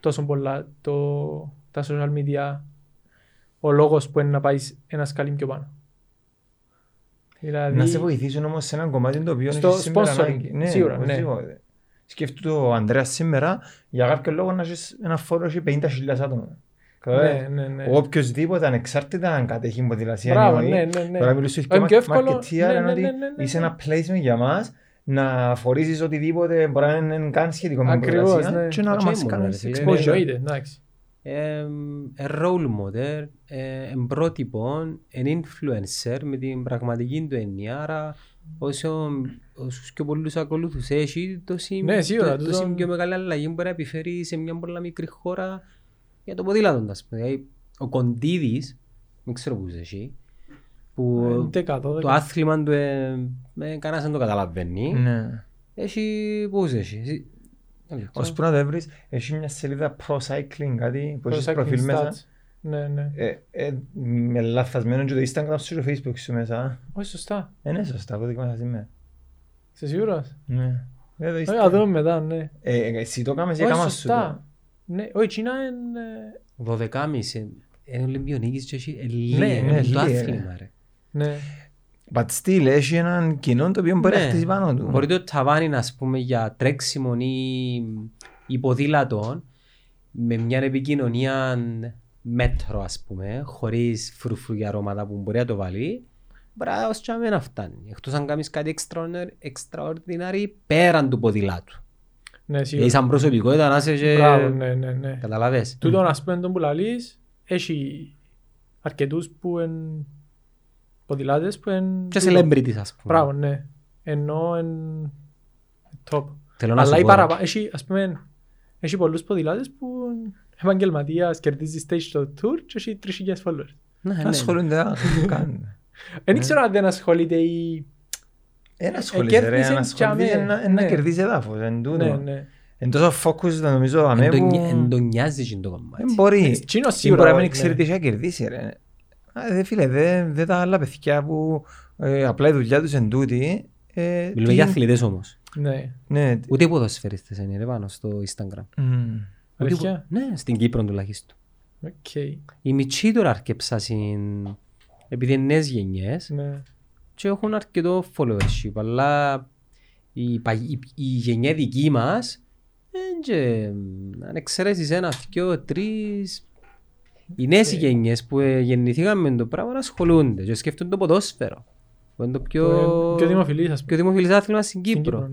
τόσο πολλά τα social media ο λόγος που είναι να πάει ένα σκαλί πιο πάνω. Δηλαδή, να σε βοηθήσουν όμως σε έναν κομμάτι το οποίο έχεις σήμερα ανάγκη. Ναι, σίγουρα, ναι. Σκέφτομαι ο Ανδρέας σήμερα για κάποιο λόγο να έχεις ένα φόρο 50.000 άτομα. Ναι, ναι, ναι. Οποιοςδήποτε ανεξάρτητα αν κατέχει ποδηλασία. Μπράβο, ναι, ναι, ναι. Τώρα μιλούσε και μαρκετία, ενώ ότι είσαι ένα placement για μας να φορήσεις οτιδήποτε μπορεί να είναι καν σχετικό με ποδηλασία και να μας κάνεις exposure. Role model, πρότυπο, influencer με την πραγματική του έννοια, άρα όσους και πολλούς ακολούθους έχει τόση πιο μεγάλη αλλαγή μπορεί να επιφέρει σε μια πολύ μικρή χώρα. Για το ποδήλατο, ας πούμε. Ο Κοντίδης, δεν ξέρω πού είσαι εσύ, που το άθλημα του κανένας δεν το καταλαβαίνει. Έχει πού είσαι εσύ. Ώσπου να το έβρεις, έχει μια σελίδα pro cycling, κάτι που έχεις προφίλ μέσα. Ναι, ναι. Με λαθασμένο και το Instagram σου και το Facebook σου μέσα. Όχι σωστά. Είναι σωστά, από ό,τι κόμμα θα σήμερα. Είσαι σίγουρος? Ναι. Θα δούμε μετά, ναι. Εσύ το κάνεις για κάμα σου. Ναι, όχι, η Κίνα είναι 12,5. Είναι Ολυμπιονίκης και έχει το άθλημα. But still, έχει έναν κοινό το οποίο μπορεί να χτίσει πάνω του. Μπορεί το ταβάνι, ας πούμε, για τρέξιμον ή ποδήλατον με μια επικοινωνία μέτρο, ας πούμε, χωρίς φρουφρούγια αρώματα που μπορεί να το βάλει, μπράβο, και αμένα φτάνει. Εκτός αν κάνεις κάτι extraordinary πέραν του ποδήλατου. Δηλαδή σαν προσωπικότητα να είσαι και καταλαβές. Τούτον ας πούμε τον που λαλείς, έχει αρκετούς που είναι ποδηλάτες που είναι και celebrities ας πούμε. Μπράβο, ναι. Ενώ είναι top. Αλλά η παραπάνω, ας πούμε, έχει πολλούς ποδηλάτες που είναι επαγγελματίας, κερδίζει stage στο tour και έχει 3,000 followers. Να ασχολούνται, να το κάνουν. Δεν ξέρω αν δεν ασχολείται η ένα κερδίζει εδάφος, εν τούτο. Εν τόσο φόκους να νομίζω αμέπου. Εν το νοιάζει και το κομμάτι. Εν μπορεί. Σίγουρα να μην ξέρει τι θα κερδίσει. Φίλε, δεν τα άλλα παιδιά που απλά η δουλειά τους εν τούτη. Μιλούμε για αθλητές όμως. Ούτε ποδοσφαιριστές είναι πάνω στο Instagram. Αλήθεια. Ναι, στην Κύπρο τουλάχιστον. Οι μητσοί τώρα αρκεψάσουν επειδή είναι νέες γενιές. Και έχουν αρκετό followership, αλλά η γενιά δική μας, αν εξαιρέσεις ένα, δυο, τρεις, οι νέες γενιές που γεννηθήκαμε με το πράγμα ασχολούνται και σκέφτονται το ποδόσφαιρο, που είναι το πιο δημοφιλής άθλημα στην Κύπρο.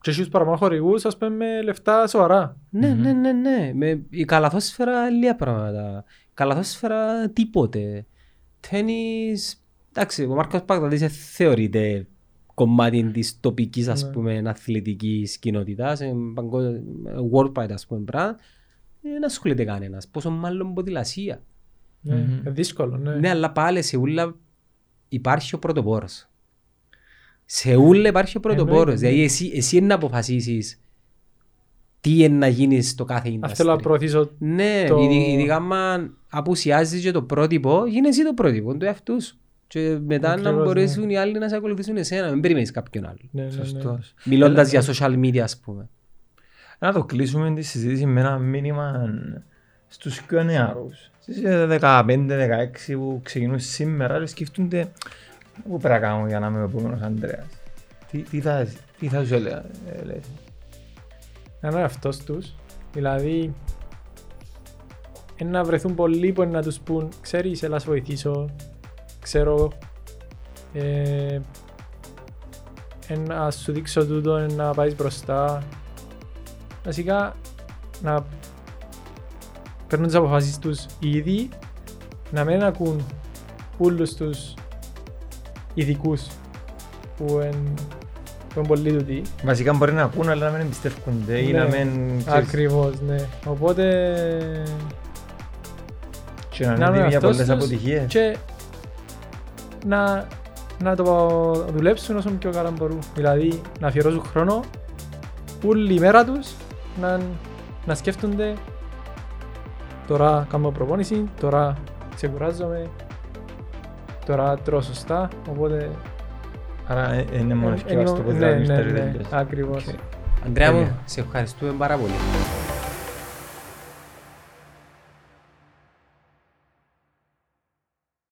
Και εσείς παραμά χορηγούς, ας πούμε, με λεφτά σοβαρά. Ναι, ναι, ναι, ναι. Η καλαθόσφαιρα, λίγα πράγματα. Καλαθόσφαιρα, τίποτε. Τένις. Εντάξει, ο Μάρκος Παγδαλής θεωρείται κομμάτι της τοπικής, ας πούμε, αθλητικής κοινότητας, worldwide, ας πούμε, πράγμα, δεν ασχολείται κανένας. Πόσο μάλλον ποδηλασία. Δύσκολο, ναι. Ναι, αλλά πάλι σε ούλα υπάρχει ο πρωτοπόρος. Σε ούλα υπάρχει ο πρωτοπόρος. Δηλαδή, εσύ να αποφασίσεις τι είναι να γίνει στο κάθε industry. Αυτό θέλω να προωθήσω. Ναι, ειδικά αν απουσιάζεις και το πρότυπο, γίνε εσύ το πρότυπο του εαυτού σου. Και μετά να μπορέσουν οι άλλοι να σε ακολουθήσουν εσένα, μην περιμένεις κάποιον άλλο. Ναι, ναι. Μιλώντας για social media, ας πούμε. Να το κλείσουμε τη συζήτηση με ένα μήνυμα στους πιο νεαρούς. Στις 15-16 που ξεκινούν σήμερα, σκεφτούνται πού πρέπει να κάνω για να είμαι ο επόμενος Ανδρέας. Τι θα σου έλεγα. Να είναι αυτός τους, δηλαδή να βρεθούν πολλοί που να τους πούν «Ξέρεις, έλα σε βοηθήσω». Ξέρω, να σου δείξω τούτο, να πάει μπροστά. Βασικά, να παίρνουν τις αποφάσεις τους ήδη, να μην ακούν όλους τους ειδικούς που είναι πολύ τούτοι. Βασικά μπορεί να ακούν, αλλά να μην εμπιστεύκονται ή να μην... Ακριβώς, ναι. Οπότε... Και να μην δει για πολλές αποτυχίες. Να το δουλέψουν όσο πιο καλά μπορούν. Δηλαδή να αφιερώσουν χρόνο, όλη η μέρα τους να σκέφτονται τώρα κάνω προπόνηση, τώρα ξεκουράζομαι, τώρα τρώω σωστά, οπότε... Άρα είναι μόνο και αυτό που δεν θα μιλήσω. Ακριβώς. Ανδρέα μου, σε ευχαριστούμε πάρα πολύ.